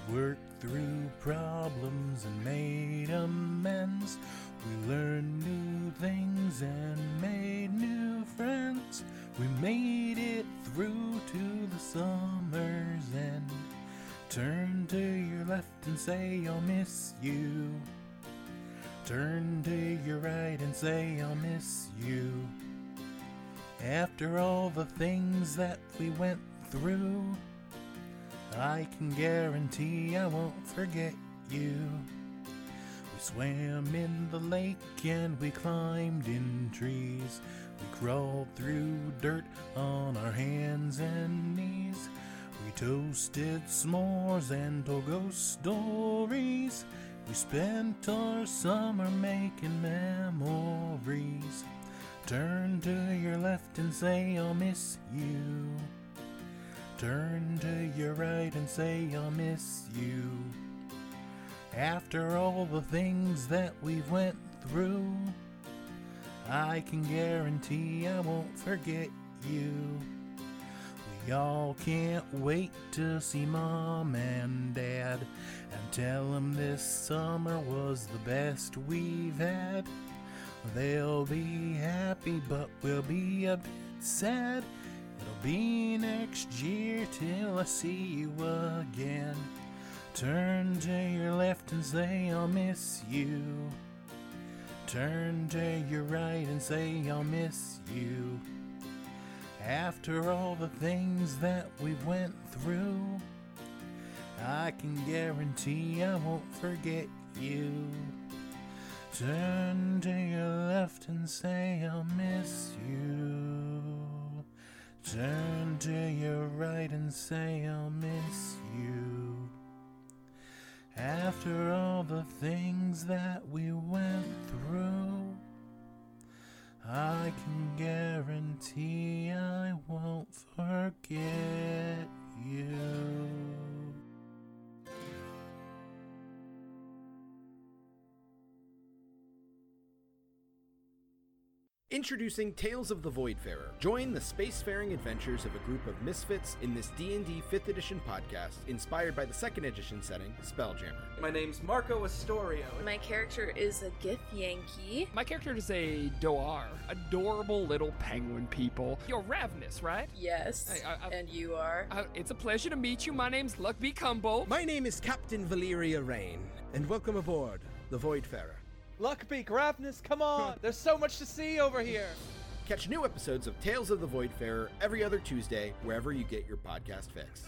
We worked through problems and made amends. We learned new things and made new friends. We made it through to the summer's end. Turn to your left and say I'll miss you. Turn to your right and say I'll miss you. After all the things that we went through, I can guarantee I won't forget you. We swam in the lake and we climbed in trees. We crawled through dirt on our hands and knees. We toasted s'mores and told ghost stories. We spent our summer making memories. Turn to your left and say I'll miss you. Turn to your right and say I'll miss you. After all the things that we've went through, I can guarantee I won't forget you. We all can't wait to see Mom and Dad and tell them this summer was the best we've had. They'll be happy, but we'll be a bit sad. It'll be next year till I see you again. Turn to your left and say I'll miss you. Turn to your right and say I'll miss you. After all the things that we went through, I can guarantee I won't forget you. Turn to your left and say I'll miss you. Turn to your right and say I'll miss you. After all the things that we went through, I can guarantee I won't forget you. Introducing Tales of the Voidfarer. Join the spacefaring adventures of a group of misfits in this D and D fifth edition podcast inspired by the second edition setting, Spelljammer. My name's Marco Astorio. My character is a Githyanki. My character is a Doar. Adorable little penguin people. You're Ravnus, right? Yes, I, I, I, and you are? I, it's a pleasure to meet you. My name's Luckbeak Humble. My name is Captain Valeria Rain, and welcome aboard the Voidfarer. Luckbeak, Ravnus, come on! There's so much to see over here! Catch new episodes of Tales of the Voidfarer every other Tuesday, wherever you get your podcast fix.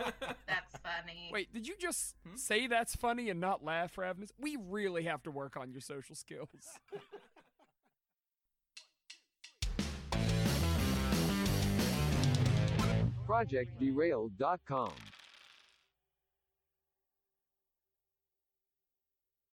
That's funny. Wait, did you just hmm? say that's funny and not laugh, Ravnus? We really have to work on your social skills. project derailed dot com